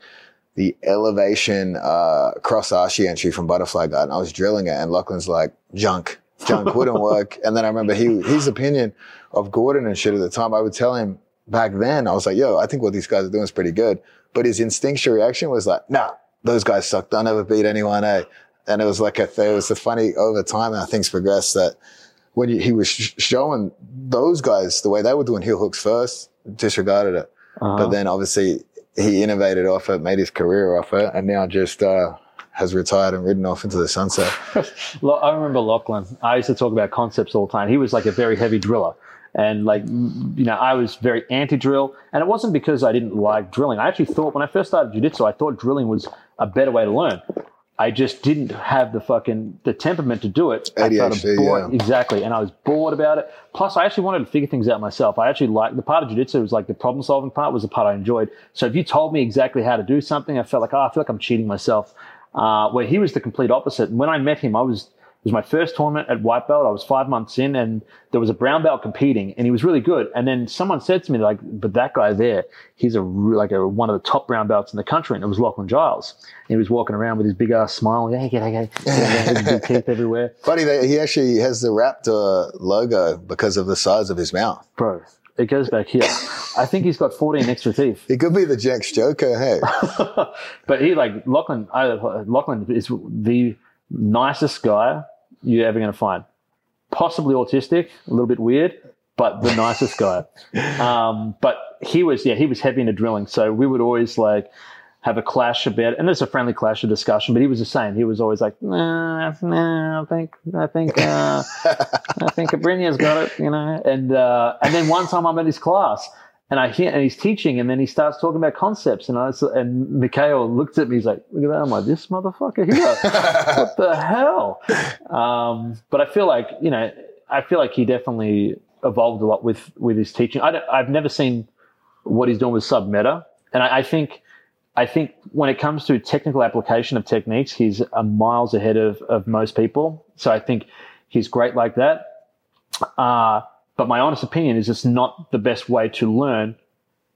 the elevation uh, cross-archie entry from butterfly guard, and I was drilling it, and Lachlan's like, junk, junk, wouldn't work. And then I remember he his opinion of Gordon and shit at the time, I would tell him back then, I was like, yo, I think what these guys are doing is pretty good. But his instinctual reaction was like, nah, those guys suck. They'll never beat anyone, eh? And it was like a thing. It was a funny over time how things progressed, that when he was sh- showing those guys the way they were doing heel hooks first, disregarded it. Uh-huh. But then obviously... he innovated off it, made his career off it, and now just uh, has retired and ridden off into the sunset. I remember Lachlan. I used to talk about concepts all the time. He was like a very heavy driller. And like, you know, I was very anti-drill. And it wasn't because I didn't like drilling. I actually thought, when I first started jiu-jitsu, I thought drilling was a better way to learn. I just didn't have the fucking, the temperament to do it. A D H D, yeah. Exactly. And I was bored about it. Plus, I actually wanted to figure things out myself. I actually liked, the part of jiu-jitsu was like the problem-solving part was the part I enjoyed. So if you told me exactly how to do something, I felt like, oh, I feel like I'm cheating myself. Uh, where he was the complete opposite. And when I met him, I was... It was my first tournament at white belt. I was five months in, and there was a brown belt competing, and he was really good. And then someone said to me, like, but that guy there, he's a like a, one of the top brown belts in the country, and it was Lachlan Giles. And he was walking around with his big-ass smile. Hey, hey, hey, hey. His big teeth everywhere. Funny, that he actually has the Raptor logo because of the size of his mouth. Bro, it goes back here. I think he's got fourteen extra teeth. It could be the Jack's Joker, hey. But he, like, Lachlan, I, Lachlan is the nicest guy you're ever going to find. Possibly autistic, a little bit weird, but the nicest guy. Um, but he was, yeah, he was heavy into drilling. So we would always like have a clash about, and there's a friendly clash of discussion, but he was the same. He was always like, nah, nah, I think, I think, uh, I think Abrinia's got it, you know? And, uh, and then one time I'm at his class and I hear, and he's teaching, and then he starts talking about concepts, and I was, and Mikhail looked at me, he's like, look at that, I'm like, this motherfucker here, what the hell? Um, but I feel like, you know, I feel like he definitely evolved a lot with, with his teaching. I don't, I've never seen what he's doing with sub-meta, and I, I think, I think when it comes to technical application of techniques, he's a miles ahead of, of most people, so I think he's great like that. Uh, But my honest opinion is it's not the best way to learn.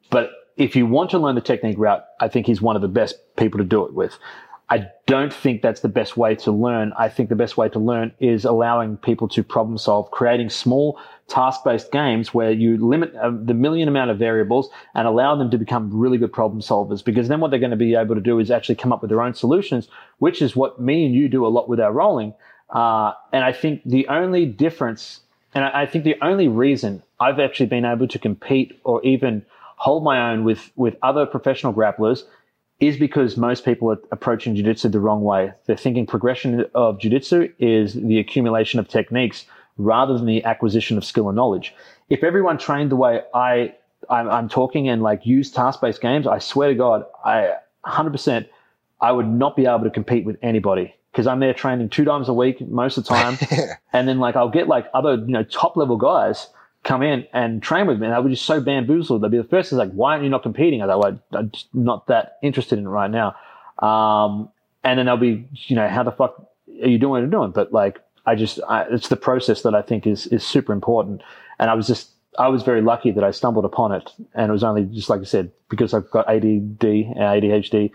But if you want to learn the technique route, I think he's one of the best people to do it with. I don't think that's the best way to learn. I think the best way to learn is allowing people to problem solve, creating small task-based games where you limit uh, the million amount of variables and allow them to become really good problem solvers, because then what they're going to be able to do is actually come up with their own solutions, which is what me and you do a lot with our rolling. Uh, and I think the only difference... And I think the only reason I've actually been able to compete or even hold my own with, with other professional grapplers is because most people are approaching jiu-jitsu the wrong way. They're thinking progression of jiu-jitsu is the accumulation of techniques rather than the acquisition of skill and knowledge. If everyone trained the way I, I'm, I'm talking and like use task-based games, I swear to God, I one hundred percent I would not be able to compete with anybody. Because I'm there training two times a week most of the time. And then like I'll get like other, you know, top level guys come in and train with me, and I was just so bamboozled. They'd be the first is like, why aren't you not competing? I'm like, I'm just not that interested in it right now. Um, and then they'll be, you know, how the fuck are you doing what you're doing? But like I just I, it's the process that I think is is super important. And I was just I was very lucky that I stumbled upon it, and it was only just like I said, because I've got A D D and A D H D.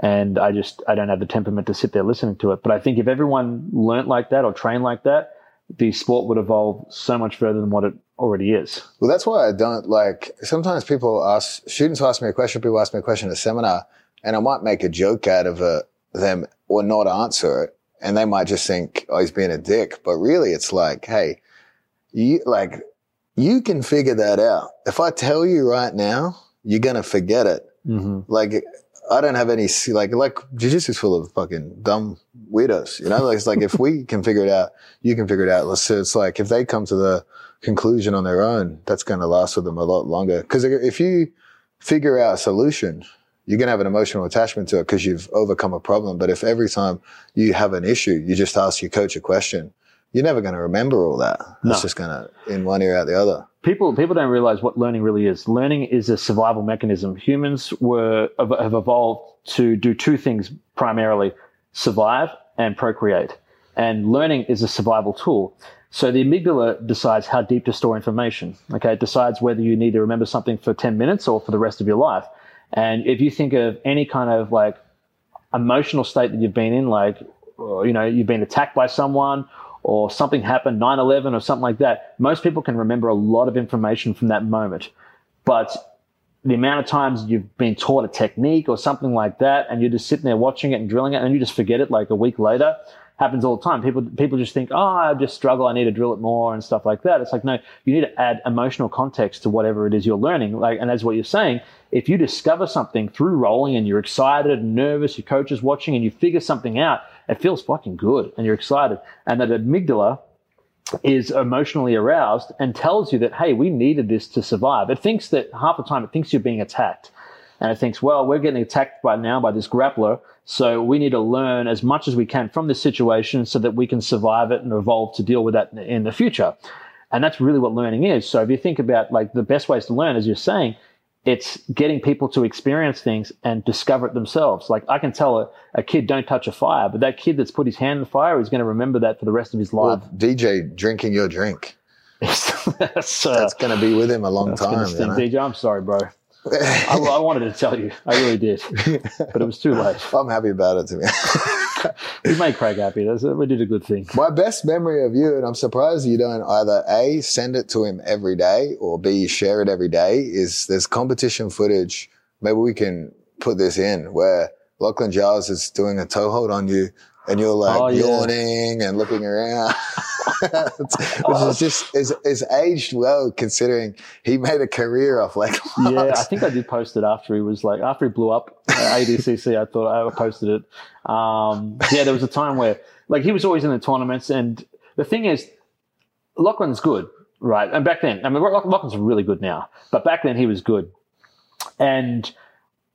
And I just, I don't have the temperament to sit there listening to it. But I think if everyone learnt like that or trained like that, the sport would evolve so much further than what it already is. Well, that's why I don't like, sometimes people ask, students ask me a question, people ask me a question at a seminar, and I might make a joke out of uh, them or not answer it. And they might just think, oh, he's being a dick. But really it's like, hey, you like, you can figure that out. If I tell you right now, you're going to forget it. Mm-hmm. Like, I don't have any, like, like jiu-jitsu is full of fucking dumb weirdos, you know? Like, it's like, if we can figure it out, you can figure it out. So it's like, if they come to the conclusion on their own, that's going to last with them a lot longer. Because if you figure out a solution, you're going to have an emotional attachment to it because you've overcome a problem. But if every time you have an issue, you just ask your coach a question, you're never going to remember all that. No. It's just going to, in one ear, out the other. People people don't realize what learning really is. Learning is a survival mechanism. Humans were have evolved to do two things primarily, survive and procreate. And learning is a survival tool. So the amygdala decides how deep to store information. Okay, it decides whether you need to remember something for ten minutes or for the rest of your life. And if you think of any kind of like emotional state that you've been in, like, you know, you've been attacked by someone or something happened, nine eleven or something like that, most people can remember a lot of information from that moment. But the amount of times you've been taught a technique or something like that, and you're just sitting there watching it and drilling it, and you just forget it like a week later. Happens all the time. People people just think, oh, I just struggle. I need to drill it more and stuff like that. It's like, no, you need to add emotional context to whatever it is you're learning. Like, and that's what you're saying. If you discover something through rolling and you're excited and nervous, your coach is watching and you figure something out, it feels fucking good and you're excited. And that amygdala is emotionally aroused and tells you that, hey, we needed this to survive. It thinks that half the time it thinks you're being attacked. And it thinks, well, we're getting attacked by now by this grappler, so we need to learn as much as we can from this situation so that we can survive it and evolve to deal with that in the future. And that's really what learning is. So if you think about like the best ways to learn, as you're saying, it's getting people to experience things and discover it themselves. Like I can tell a, a kid, don't touch a fire, but that kid that's put his hand in the fire is going to remember that for the rest of his life. Well, D J drinking your drink. that's uh, that's going to be with him a long time. You know? D J, I'm sorry, bro. I, I wanted to tell you. I really did. But it was too late. I'm happy about it, to me. You made Craig happy. That's, we did a good thing. My best memory of you, and I'm surprised you don't either A, send it to him every day, or B, share it every day, is there's competition footage. Maybe we can put this in where Lachlan Giles is doing a toe hold on you and you're like oh, yawning yeah. and looking around. Which is just is, is aged well, considering he made a career off like last. Yeah, I think I did post it after he was like after he blew up uh, A D C C. I thought I posted it. Um, yeah, there was a time where like he was always in the tournaments, and the thing is, Lachlan's good, right? And back then, I mean, Lachlan's really good now, but back then he was good, and.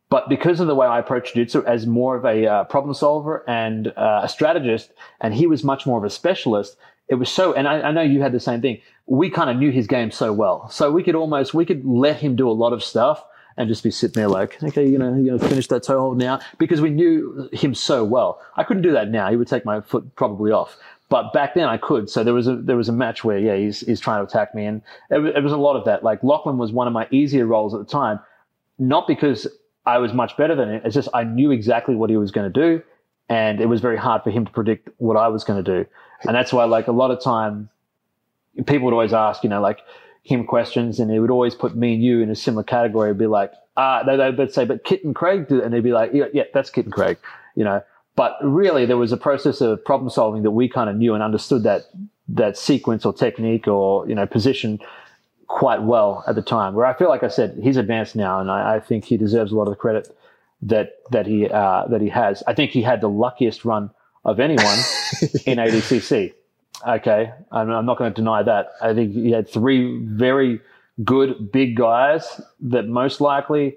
But because of the way I approached jiu-jitsu as more of a uh, problem solver and uh, a strategist, and he was much more of a specialist, it was so – and I, I know you had the same thing. We kind of knew his game so well. So we could almost – we could let him do a lot of stuff and just be sitting there like, okay, you know, you're going to finish that toe hold now, because we knew him so well. I couldn't do that now. He would take my foot probably off. But back then I could. So there was a there was a match where, yeah, he's, he's trying to attack me, and it, it was a lot of that. Like Lachlan was one of my easier roles at the time, not because – I was much better than him. It's just I knew exactly what he was going to do, and it was very hard for him to predict what I was going to do. And that's why, like, a lot of time people would always ask, you know, like, him questions, and he would always put me and you in a similar category. It'd be like, ah, they would say, but Kit and Craig did it. And they'd be like, yeah, yeah, that's Kit and Craig, you know. But really there was a process of problem solving that we kind of knew and understood that that sequence or technique or, you know, position quite well at the time, where I feel like I said he's advanced now, and I, I think he deserves a lot of the credit that that he uh, that he has. I think he had the luckiest run of anyone in A D C C. Okay, I'm, I'm not going to deny that. I think he had three very good big guys that most likely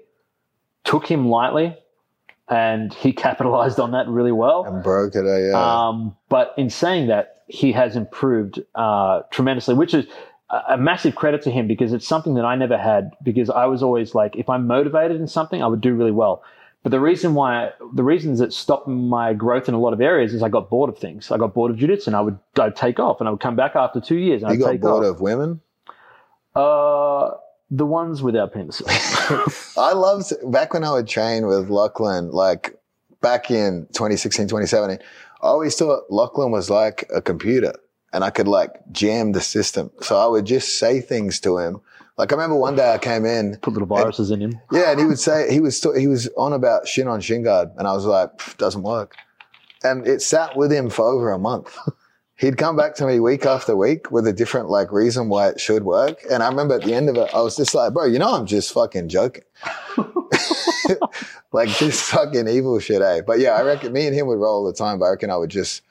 took him lightly, and he capitalized on that really well and broke it. Uh, yeah. Um, but in saying that, he has improved uh, tremendously, which is a massive credit to him, because it's something that I never had, because I was always like, if I'm motivated in something, I would do really well. But the reason why, the reasons that stopped my growth in a lot of areas is I got bored of things. I got bored of jiu-jitsu, and I would, I'd take off, and I would come back after two years. And you I'd got take bored off. Of women? Uh, the ones without penises. I loved, back when I would train with Lachlan, like back in twenty sixteen, twenty seventeen, I always thought Lachlan was like a computer. And I could like jam the system. So I would just say things to him. Like I remember one day I came in. Put little viruses and, in him. Yeah. And he would say, he was, he was on about shin on shin guard. And I was like, doesn't work. And it sat with him for over a month. He'd come back to me week after week with a different like reason why it should work. And I remember at the end of it, I was just like, bro, you know, I'm just fucking joking. Like just fucking evil shit, eh? But yeah, I reckon me and him would roll all the time, but I reckon I would just,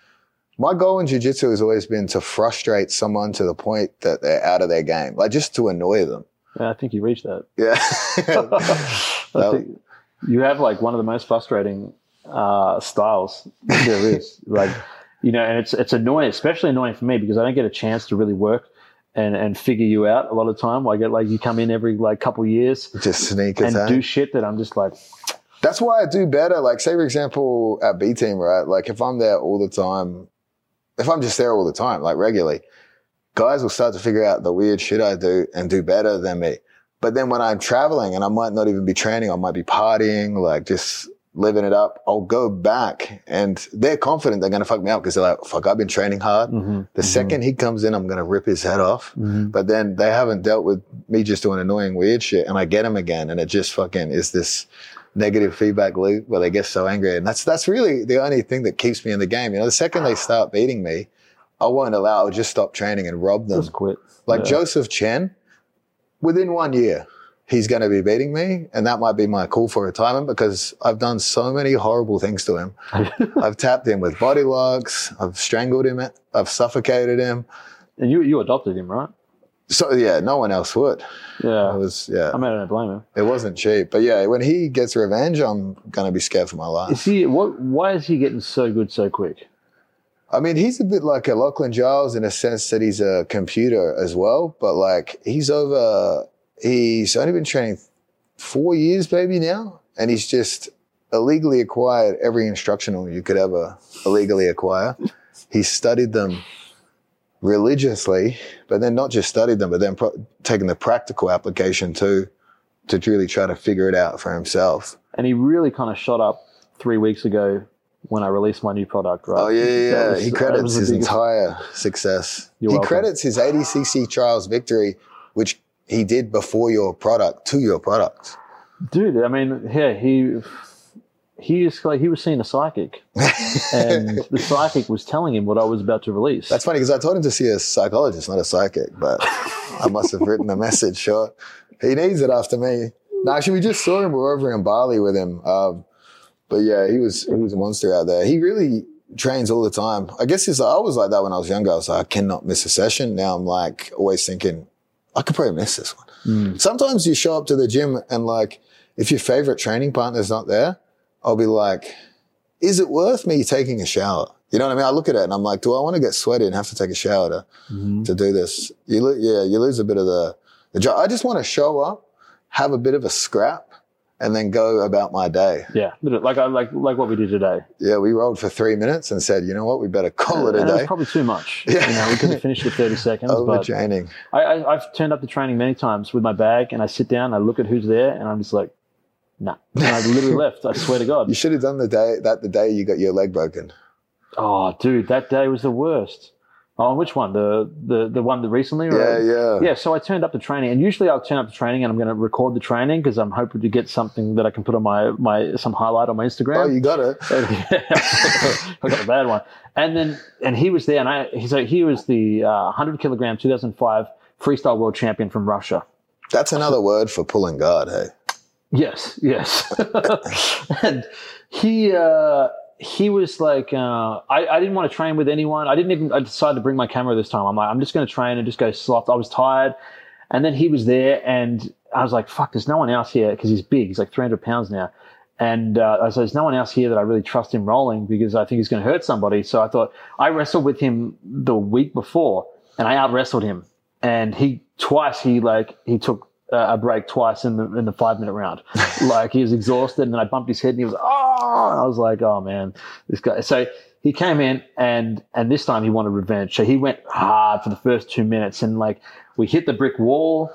my goal in jiu-jitsu has always been to frustrate someone to the point that they're out of their game, like just to annoy them. Yeah, I think you reached that. Yeah. I think you have like one of the most frustrating uh, styles there is. Like, you know, and it's it's annoying, especially annoying for me, because I don't get a chance to really work and, and figure you out a lot of the time. I get like you come in every like couple years. Just sneak attack. And do shit that I'm just like. That's why I do better. Like say, for example, at B Team, right? Like if I'm there all the time, if I'm just there all the time, like regularly, guys will start to figure out the weird shit I do and do better than me. But then when I'm traveling and I might not even be training, I might be partying, like just living it up, I'll go back and they're confident they're going to fuck me up because they're like, fuck, I've been training hard. Mm-hmm. The mm-hmm. second he comes in, I'm going to rip his head off. Mm-hmm. But then they haven't dealt with me just doing annoying weird shit and I get him again and it just fucking is this negative feedback loop where they get so angry. And that's that's really the only thing that keeps me in the game. You know, the second they start beating me, I won't allow, I'll just stop training and rob them. Just quit. Like yeah. Joseph Chen, within one year, he's going to be beating me, and that might be my call for retirement because I've done so many horrible things to him. I've tapped him with body locks. I've strangled him. I've suffocated him. And you you adopted him, right? So, yeah, no one else would. Yeah. I was, yeah. I mean, I don't blame him. It wasn't cheap. But, yeah, when he gets revenge, I'm going to be scared for my life. Is he, what, why is he getting so good so quick? I mean, he's a bit like a Lachlan Giles in a sense that he's a computer as well, but like he's over, he's only been training four years maybe now, and he's just illegally acquired every instructional you could ever illegally acquire. He studied them religiously, but then not just studied them, but then pro- taking the practical application too to really try to figure it out for himself. And he really kind of shot up three weeks ago when I released my new product, right? Oh, yeah, yeah. Was, he credits his biggest... entire success. You're he welcome. Credits his A D C C trials victory, which he did before your product, to your product. Dude, I mean, yeah, he he, is, like, he was seeing a psychic. And the psychic was telling him what I was about to release. That's funny because I told him to see a psychologist, not a psychic, but I must have written a message short. He needs it after me. No, actually, we just saw him. We were over in Bali with him. Um, But yeah, he was he was a monster out there. He really trains all the time. I guess it's like, I was like that when I was younger. I was like, I cannot miss a session. Now I'm like always thinking, I could probably miss this one. Mm. Sometimes you show up to the gym and like, if your favorite training partner's not there, I'll be like, is it worth me taking a shower? You know what I mean? I look at it and I'm like, do I want to get sweaty and have to take a shower to, mm-hmm. to do this? You lo- yeah, you lose a bit of the, the job. I just want to show up, have a bit of a scrap, and then go about my day. Yeah, like I like like what we did today. Yeah, we rolled for three minutes and said, you know what, we better call and, it a and day. It was probably too much. Yeah, you know, we could have finished with thirty seconds. Overtraining. I, I, I've turned up to training many times with my bag, and I sit down, I look at who's there, and I'm just like, nah. And I literally left. I swear to God. You should have done the day that the day you got your leg broken. Oh, dude, that day was the worst. Oh, which one? The the the one that recently? Right? Yeah, yeah. Yeah, so I turned up to training. And usually I'll turn up to training and I'm going to record the training because I'm hoping to get something that I can put on my, my some highlight on my Instagram. Oh, you got it. I got a bad one. And then and he was there. And I so he was the uh, one hundred kilogram two thousand five freestyle world champion from Russia. That's another word for pulling guard, hey? Yes, yes. And he... Uh, He was like, uh, I, I didn't want to train with anyone. I didn't even, I decided to bring my camera this time. I'm like, I'm just going to train and just go soft. I was tired. And then he was there and I was like, fuck, there's no one else here because he's big. He's like three hundred pounds now. And uh, I said, there's no one else here that I really trust him rolling because I think he's going to hurt somebody. So I thought, I wrestled with him the week before and I out-wrestled him. And he, twice, he like, he took a break twice in the in the five minute round. Like he was exhausted and then I bumped his head and he was, oh, and I was like, oh man, this guy. So he came in and, and this time he wanted revenge. So he went hard for the first two minutes and like we hit the brick wall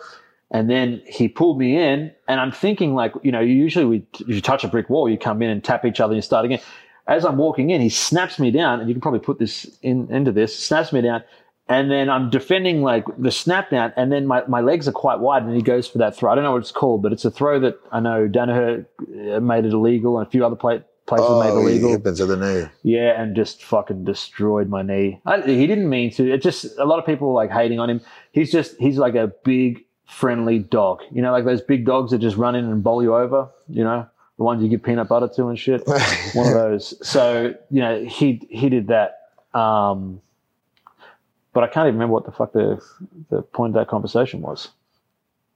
and then he pulled me in and I'm thinking like, you know, usually we, if you touch a brick wall, you come in and tap each other and you start again. As I'm walking in, he snaps me down and you can probably put this in into this, snaps me down. And then I'm defending like the snap down and then my, my legs are quite wide and he goes for that throw. I don't know what it's called, but it's a throw that I know Danaher made it illegal and a few other play, places oh, made it illegal. Oh, he bends at the knee. Yeah, and just fucking destroyed my knee. I, he didn't mean to. It just, a lot of people like hating on him. He's just, he's like a big friendly dog. You know, like those big dogs that just run in and bowl you over, you know, the ones you give peanut butter to and shit. One of those. So, you know, he, he did that. Um, But I can't even remember what the fuck the, the point of that conversation was.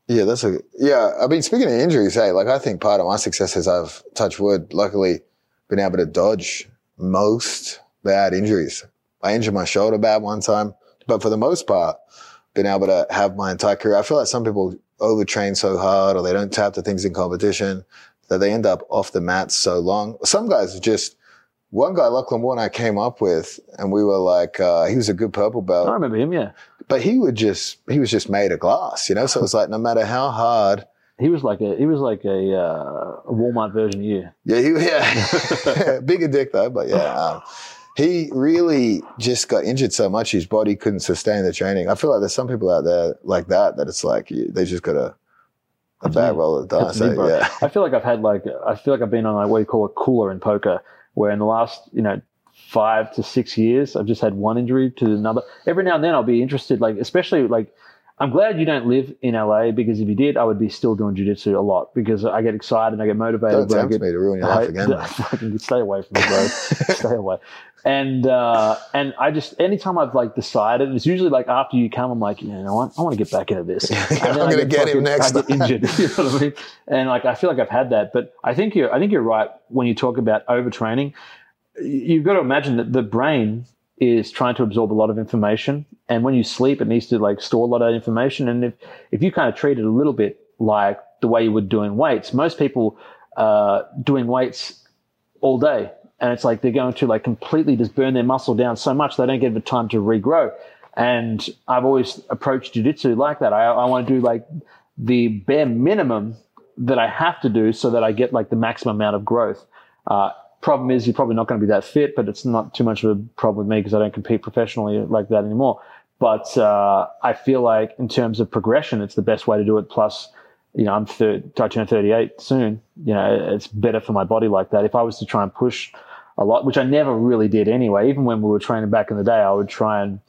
Yeah, that's a yeah. I mean, speaking of injuries, hey, like I think part of my success is I've, touch wood, luckily been able to dodge most bad injuries. I injured my shoulder bad one time, but for the most part, been able to have my entire career. I feel like some people overtrain so hard or they don't tap to things in competition that they end up off the mats so long. Some guys just. One guy, Lachlan Warner, I came up with, and we were like, uh, he was a good purple belt. I remember him, yeah. But he would just, he was just made of glass, you know? So it was like, no matter how hard he was like a he was like a, uh, a Walmart version of you. Yeah, he, yeah. Bigger dick though, but yeah. Um, he really just got injured so much his body couldn't sustain the training. I feel like there's some people out there like that that it's like they just got a a bad roll of the dice. So, yeah. I feel like I've had like I feel like I've been on like what you call a cooler in poker, where in the last you know five to six years I've just had one injury to another. Every now and then I'll be interested, like especially like. I'm glad you don't live in L A because if you did, I would be still doing jiu-jitsu a lot because I get excited and I get motivated. Don't tempt me to ruin your life again. Fucking stay away from me, bro. Stay away. And uh, and I just anytime I've like decided, it's usually like after you come, I'm like, you know what, I want to get back into this. I'm going to get him next. I get injured. You know what I mean? And like I feel like I've had that, but I think you're I think you're right when you talk about overtraining. You've got to imagine that the brain is trying to absorb a lot of information, and when you sleep it needs to like store a lot of information, and if if you kind of treat it a little bit like the way you would doing weights, most people uh doing weights all day and it's like they're going to like completely just burn their muscle down so much they don't get the time to regrow. And I've always approached jiu-jitsu like that. I, I want to do like the bare minimum that I have to do so that I get like the maximum amount of growth. uh Problem is you're probably not going to be that fit, but it's not too much of a problem with me because I don't compete professionally like that anymore. But uh, I feel like in terms of progression, it's the best way to do it. Plus, you know, I'm third, I turn thirty-eight soon. You know, it's better for my body like that. If I was to try and push a lot, which I never really did anyway, even when we were training back in the day, I would try and,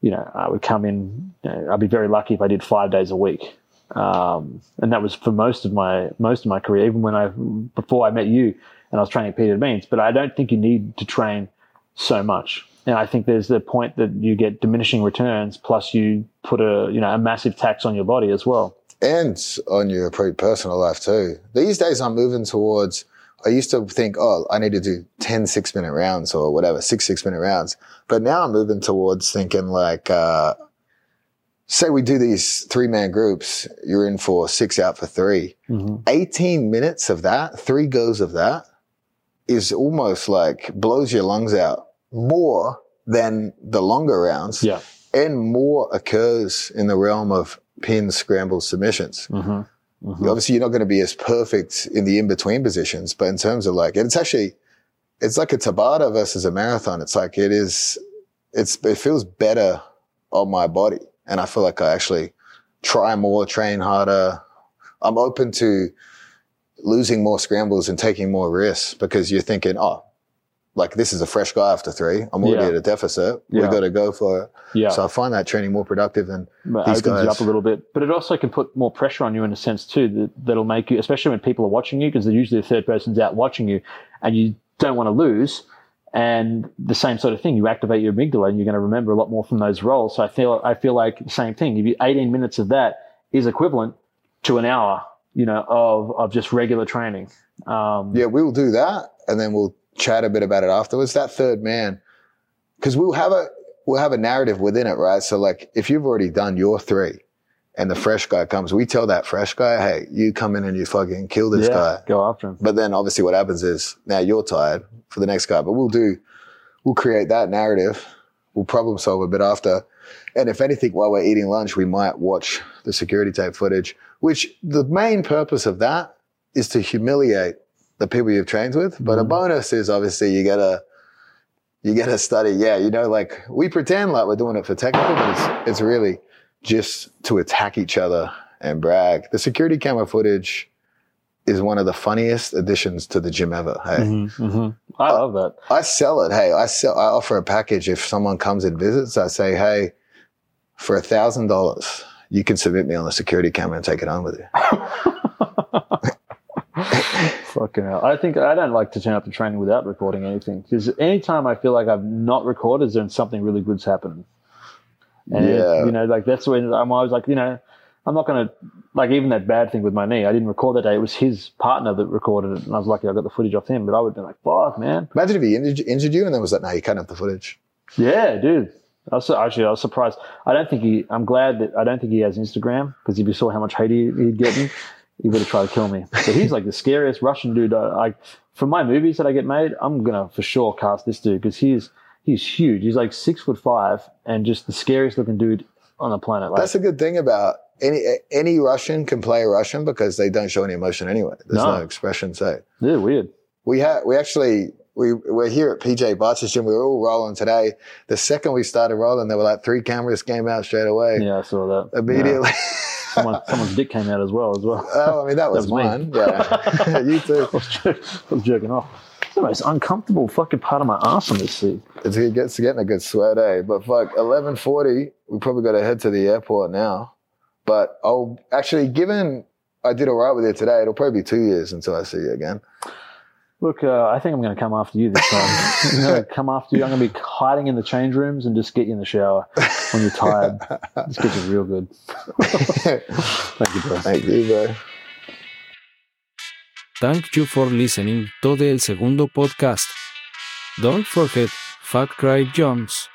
you know, I would come in. You know, I'd be very lucky if I did five days a week. Um, and that was for most of my most of my career, even when I before I met you. And I was training Peter Beans, but I don't think you need to train so much. And I think there's the point that you get diminishing returns, plus you put a you know a massive tax on your body as well, and on your personal life too. These days, I'm moving towards. I used to think, oh, I need to do ten six-minute rounds or whatever, six six-minute rounds. But now I'm moving towards thinking like, uh, say we do these three-man groups. You're in for six, out for three. Mm-hmm. eighteen minutes of that, three goes of that. Is almost like blows your lungs out more than the longer rounds, yeah. And more occurs in the realm of pins, scrambles, submissions. Mm-hmm. Mm-hmm. Obviously, you're not going to be as perfect in the in-between positions, but in terms of like, and it's actually, it's like a Tabata versus a marathon. It's like it is, it's it feels better on my body, and I feel like I actually try more, train harder. I'm open to losing more scrambles and taking more risks because you're thinking, oh, like this is a fresh guy after three. I'm already yeah. at a deficit. Yeah. We've got to go for it. Yeah. So I find that training more productive than these guys. It opens you up a little bit. But it also can put more pressure on you in a sense too that, that'll make you, especially when people are watching you because they're usually the third person's out watching you and you don't want to lose. And the same sort of thing, you activate your amygdala and you're going to remember a lot more from those roles. So I feel, I feel like the same thing. If you, eighteen minutes of that is equivalent to an hour you know, of, of just regular training. Um, yeah, we will do that, and then we'll chat a bit about it afterwards. That third man, because we'll have a we'll have a narrative within it, right? So, like, if you've already done your three, and the fresh guy comes, we tell that fresh guy, "Hey, you come in and you fucking kill this yeah, guy, go after him." But then, obviously, what happens is now you're tired for the next guy. But we'll do, we'll create that narrative. We'll problem solve a bit after. And if anything, while we're eating lunch, we might watch the security tape footage, which the main purpose of that is to humiliate the people you've trained with. But mm. a bonus is obviously you get a, you get a study. Yeah, you know, like we pretend like we're doing it for technical, but it's, it's really just to attack each other and brag. The security camera footage is one of the funniest additions to the gym ever. Hey, mm-hmm, mm-hmm. I, I love that. I sell it. Hey, I sell. I offer a package. If someone comes and visits, I say, hey, for a thousand dollars, you can submit me on the security camera and take it home with you. Fucking hell! I think I don't like to turn up to training without recording anything because anytime I feel like I've not recorded, then something really good's happening. And yeah. You know, like that's when I'm always like, you know. I'm not going to, like, even that bad thing with my knee. I didn't record that day. It was his partner that recorded it, and I was lucky I got the footage off him. But I would have been like, fuck, man. Imagine if he injured, injured you and then was like, no, you can't have the footage. Yeah, dude. I was, actually, I was surprised. I don't think he, I'm glad that I don't think he has Instagram because if you saw how much hate he, he'd get me, he would have tried to kill me. So he's like the scariest Russian dude. I, I for my movies that I get made, I'm going to for sure cast this dude because he's, he's huge. He's like six foot five and just the scariest looking dude on the planet. Like, that's a good thing about any any Russian can play Russian because they don't show any emotion anyway. There's no, no expression. So yeah, weird. We had we actually. We we're here at P J Bartz's gym. We were all rolling today. The second we started rolling, there were like three cameras came out straight away. Yeah, I saw that. Immediately. Yeah. Someone, someone's dick came out as well. As well. Oh, I mean, that was, that was mine. Yeah. You too. I was, jer- I was jerking off. It's the most uncomfortable fucking part of my ass on this seat. It's, it gets getting a good sweat, eh? But fuck, eleven forty, we probably got to head to the airport now. But I'll actually, given I did all right with it today, it'll probably be two years until I see you again. Look, uh, I think I'm going to come after you this time. I'm going to come after you. I'm going to be hiding in the change rooms and just get you in the shower when you're tired. Just get you real good. Thank you, bro. Thank you, bro. Thank you for listening to the El Segundo Podcast. Don't forget, fuck Craig Jones.